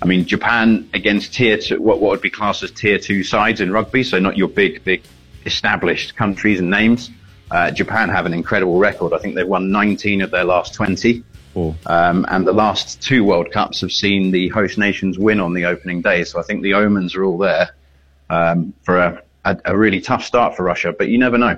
I mean, Japan against tier two, what, what would be classed as tier two sides in rugby, so not your big, big established countries and names. Uh, Japan have an incredible record. I think they've won nineteen of their last twenty. Oh. Um, and the last two World Cups have seen the host nations win on the opening day, so I think the omens are all there um, for a, a, a really tough start for Russia, but you never know.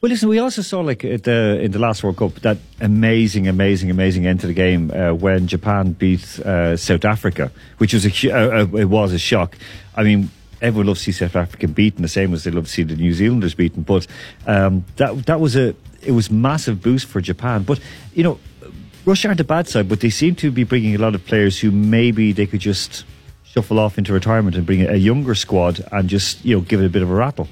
Well, listen, we also saw, like, at the, in the last World Cup, that amazing, amazing, amazing end to the game uh, when Japan beat uh, South Africa, which was a, uh, it was a shock. I mean, everyone loves to see South Africa beaten, the same as they love to see the New Zealanders beaten. But um, that that was a it was massive boost for Japan. But, you know, Russia aren't a bad side, but they seem to be bringing a lot of players who maybe they could just shuffle off into retirement and bring a younger squad and just, you know, give it a bit of a rattle.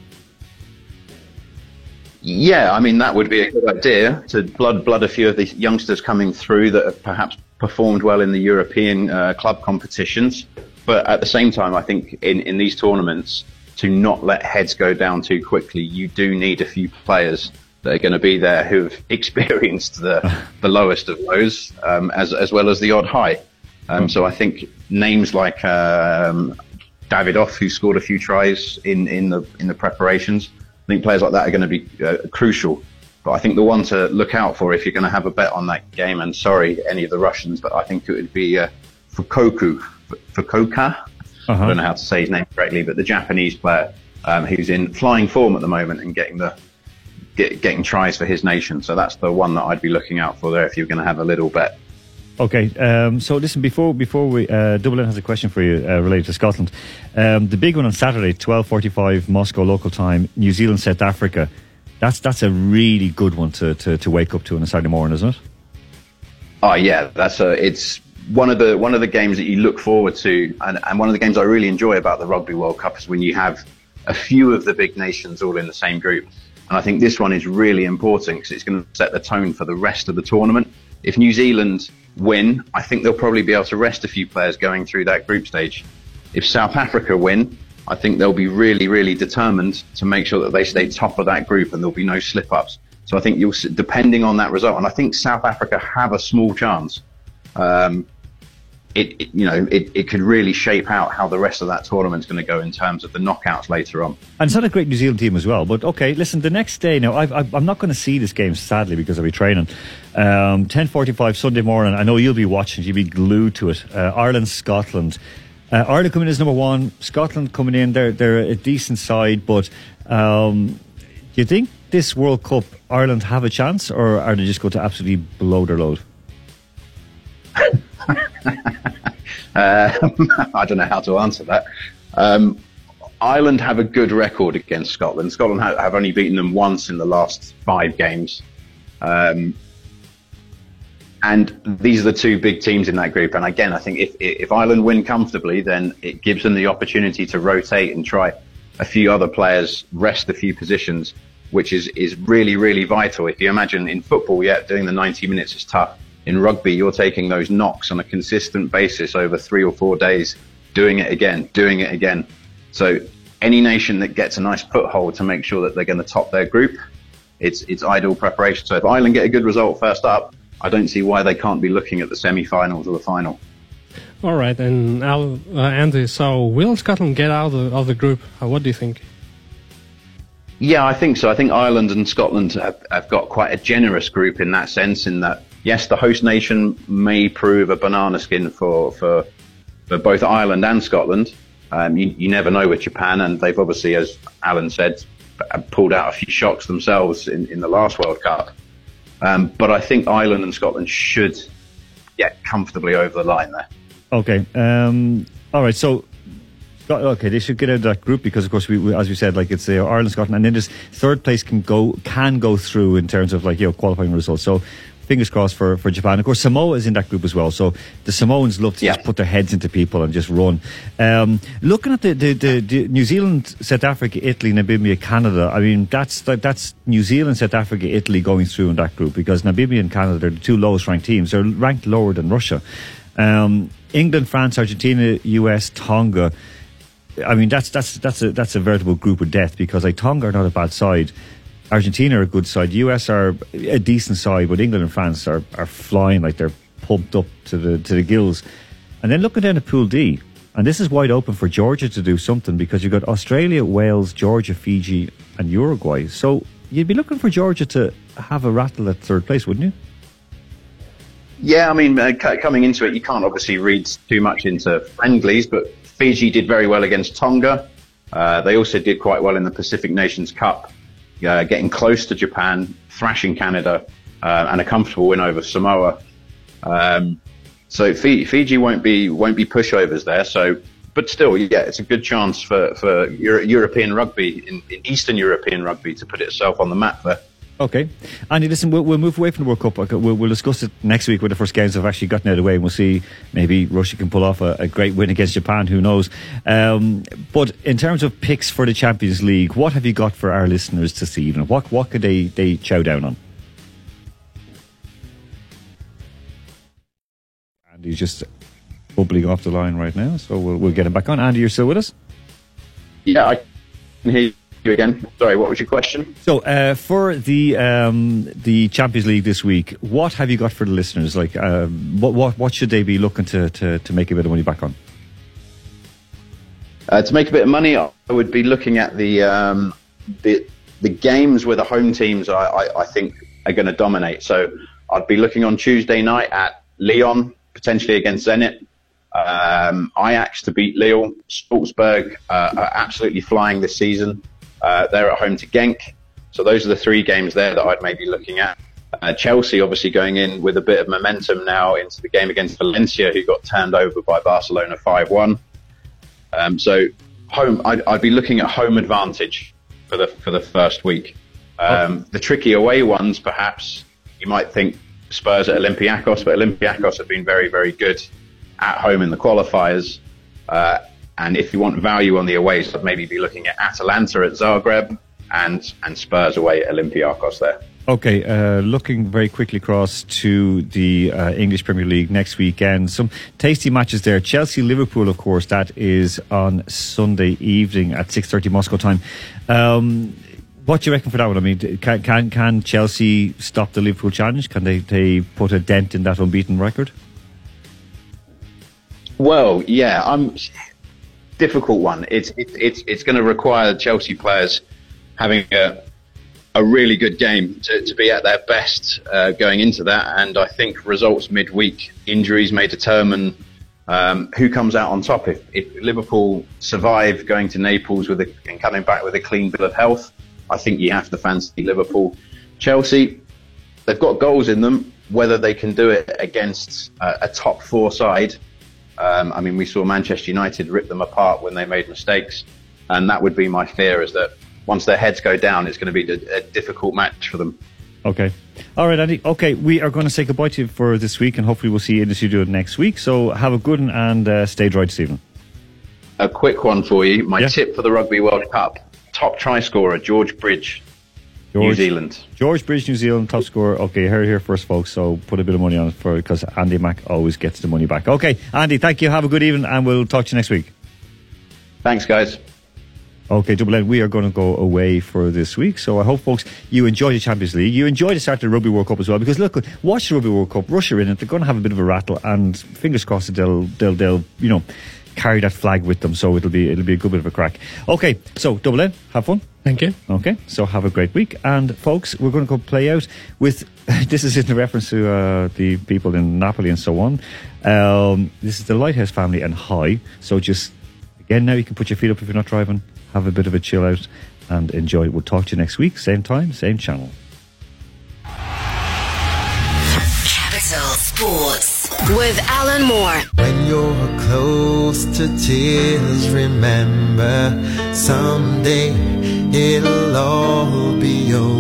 Yeah, I mean, that would be a good idea, to blood blood a few of the youngsters coming through that have perhaps performed well in the European uh, club competitions. But at the same time, I think in, in these tournaments, to not let heads go down too quickly, you do need a few players that are going to be there who've experienced the the lowest of lows, um, as as well as the odd high. Um, so I think names like um, Davidoff, who scored a few tries in, in the in the preparations. I think players like that are going to be uh, crucial, but I think the one to look out for if you're going to have a bet on that game, and sorry any of the Russians, but I think it would be uh, Fukoku, Fukoka, uh-huh. I don't know how to say his name correctly, but the Japanese player um, who's in flying form at the moment and getting the get, getting tries for his nation, so that's the one that I'd be looking out for there if you're going to have a little bet. Okay, um, so listen, before before we, uh, Dublin has a question for you uh, related to Scotland. Um, the big one on Saturday, twelve forty-five Moscow local time, New Zealand, South Africa. That's that's a really good one to, to, to wake up to on a Saturday morning, isn't it? Oh yeah, that's a, it's one of the one of the games that you look forward to, and, and one of the games I really enjoy about the Rugby World Cup is when you have a few of the big nations all in the same group. And I think this one is really important because it's going to set the tone for the rest of the tournament. If New Zealand win, I think they'll probably be able to rest a few players going through that group stage. If South Africa win, I think they'll be really, really determined to make sure that they stay top of that group and there'll be no slip-ups. So I think you'll, depending on that result, and I think South Africa have a small chance. Um, it, it, you know, it, it could really shape out how the rest of that tournament's going to go in terms of the knockouts later on. And it's not a great New Zealand team as well, but okay, listen, the next day now, I've, I've, I'm not going to see this game, sadly, because I'll be training. Um, ten forty-five Sunday morning, I know you'll be watching, you'll be glued to it. Uh, Ireland, Scotland. Uh, Ireland coming in as number one, Scotland coming in, they're, they're a decent side, but um, do you think this World Cup, Ireland have a chance, or are they just going to absolutely blow their load? Uh, I don't know how to answer that. Um, Ireland have a good record against Scotland. Scotland ha- have only beaten them once in the last five games. Um, and these are the two big teams in that group. And again, I think if, if Ireland win comfortably, then it gives them the opportunity to rotate and try a few other players, rest a few positions, which is, is really, really vital. If you imagine in football, yeah, doing the ninety minutes is tough. In rugby, you're taking those knocks on a consistent basis over three or four days, doing it again, doing it again. So any nation that gets a nice foothold to make sure that they're going to top their group, it's it's ideal preparation. So if Ireland get a good result first up, I don't see why they can't be looking at the semi-finals or the final. All right, and Al, uh, Andy, so will Scotland get out of, of the group? What do you think? Yeah, I think so. I think Ireland and Scotland have, have got quite a generous group in that sense, in that yes, the host nation may prove a banana skin for, for, for both Ireland and Scotland. Um, you, you never know with Japan, and they've obviously, as Alan said, pulled out a few shocks themselves in, in the last World Cup. Um, but I think Ireland and Scotland should get comfortably over the line there. Okay. Um, all right, so Scotland, okay, they should get out of that group because, of course, we, we as we said, like it's uh, Ireland, Scotland, and then this third place can go can go through in terms of, like, you know, qualifying results. So fingers crossed for, for Japan. Of course, Samoa is in that group as well. So the Samoans love to yeah. just put their heads into people and just run. Um, looking at the, the, the, the New Zealand, South Africa, Italy, Namibia, Canada, I mean, that's that's New Zealand, South Africa, Italy going through in that group, because Namibia and Canada are the two lowest ranked teams. They're ranked lower than Russia. Um, England, France, Argentina, U S, Tonga. I mean, that's that's that's a that's a veritable group of death, because, like, Tonga are not a bad side. Argentina are a good side. U S are a decent side, but England and France are, are flying, like they're pumped up to the to the gills. And then looking down at Pool D, and this is wide open for Georgia to do something, because you've got Australia, Wales, Georgia, Fiji, and Uruguay. So you'd be looking for Georgia to have a rattle at third place, wouldn't you? Yeah, I mean, uh, c- coming into it, you can't obviously read too much into friendlies, but Fiji did very well against Tonga. Uh, they also did quite well in the Pacific Nations Cup. Uh, getting close to Japan, thrashing Canada, uh, and a comfortable win over Samoa. Um, so Fiji, Fiji won't be won't be pushovers there. So, but still, yeah, it's a good chance for for Euro- European rugby, in, in Eastern European rugby, to put itself on the map there. Okay, Andy, listen, we'll, we'll move away from the World Cup. We'll, we'll discuss it next week when the first games have actually gotten out of the way, and we'll see, maybe Russia can pull off a, a great win against Japan, who knows. Um, but in terms of picks for the Champions League, what have you got for our listeners this evening? What what could they, they chow down on? Andy's just bubbling off the line right now, so we'll, we'll get him back on. Andy, you're still with us? Yeah, I can hear you. You again. Sorry, what was your question? So, uh, for the um, the Champions League this week, what have you got for the listeners? Like, uh, what what what should they be looking to, to, to make a bit of money back on? Uh, to make a bit of money, I would be looking at the um, the, the games where the home teams I, I, I think are going to dominate. So, I'd be looking on Tuesday night at Lyon, potentially against Zenit. Um, Ajax to beat Lille. Salzburg uh, are absolutely flying this season. Uh, they're at home to Genk. So those are the three games there that I'd maybe looking at. Uh, Chelsea obviously going in with a bit of momentum now into the game against Valencia, who got turned over by Barcelona five one. Um, so home, I'd, I'd be looking at home advantage for the for the first week. Um, the tricky away ones, perhaps, you might think Spurs at Olympiacos, but Olympiacos have been very, very good at home in the qualifiers. Uh, And if you want value on the aways, I'd maybe be looking at Atalanta at Zagreb and, and Spurs away at Olympiacos there. Okay, uh, looking very quickly across to the uh, English Premier League next weekend. Some tasty matches there. Chelsea-Liverpool, of course, that is on Sunday evening at six thirty Moscow time. Um, what do you reckon for that one? I mean, can, can, can Chelsea stop the Liverpool challenge? Can they, they put a dent in that unbeaten record? Well, yeah, I'm... difficult one. It's it, it's it's going to require Chelsea players having a a really good game to, to be at their best uh, going into that. And I think results midweek, injuries may determine um, who comes out on top. If, if Liverpool survive going to Naples with a, and coming back with a clean bill of health, I think you have to fancy Liverpool. Chelsea, they've got goals in them. Whether they can do it against uh, a top four side. Um, I mean, we saw Manchester United rip them apart when they made mistakes, and that would be my fear, is that once their heads go down, it's going to be a, a difficult match for them. Okay. All right, Andy. Okay, we are going to say goodbye to you for this week, and hopefully we'll see you in the studio next week. So have a good one, and uh, stay dry this evening. A quick one for you. My yeah. tip for the Rugby World Cup, top try scorer, George Bridge, George, New Zealand. George Bridge, New Zealand, top scorer. Okay, here, here first, folks. So put a bit of money on it for because Andy Mack always gets the money back. Okay, Andy, thank you. Have a good evening, and we'll talk to you next week. Thanks, guys. Okay, Double N, we are going to go away for this week. So I hope, folks, you enjoy the Champions League. You enjoy the start of the Rugby World Cup as well. Because, look, watch the Rugby World Cup. Russia in it. They're going to have a bit of a rattle. And fingers crossed that they'll, they'll, they'll you know, carry that flag with them. So it'll be, it'll be a good bit of a crack. Okay, so Double N, have fun. Thank you. Okay, so have a great week. And, folks, we're going to go play out with... This is in reference to uh, the people in Napoli and so on. Um, this is the Lighthouse Family and High. So just, again, now you can put your feet up if you're not driving. Have a bit of a chill out and enjoy it. We'll talk to you next week. Same time, same channel. Capital Sports. with Alan Moore. When you're close to tears, remember someday it'll all be over.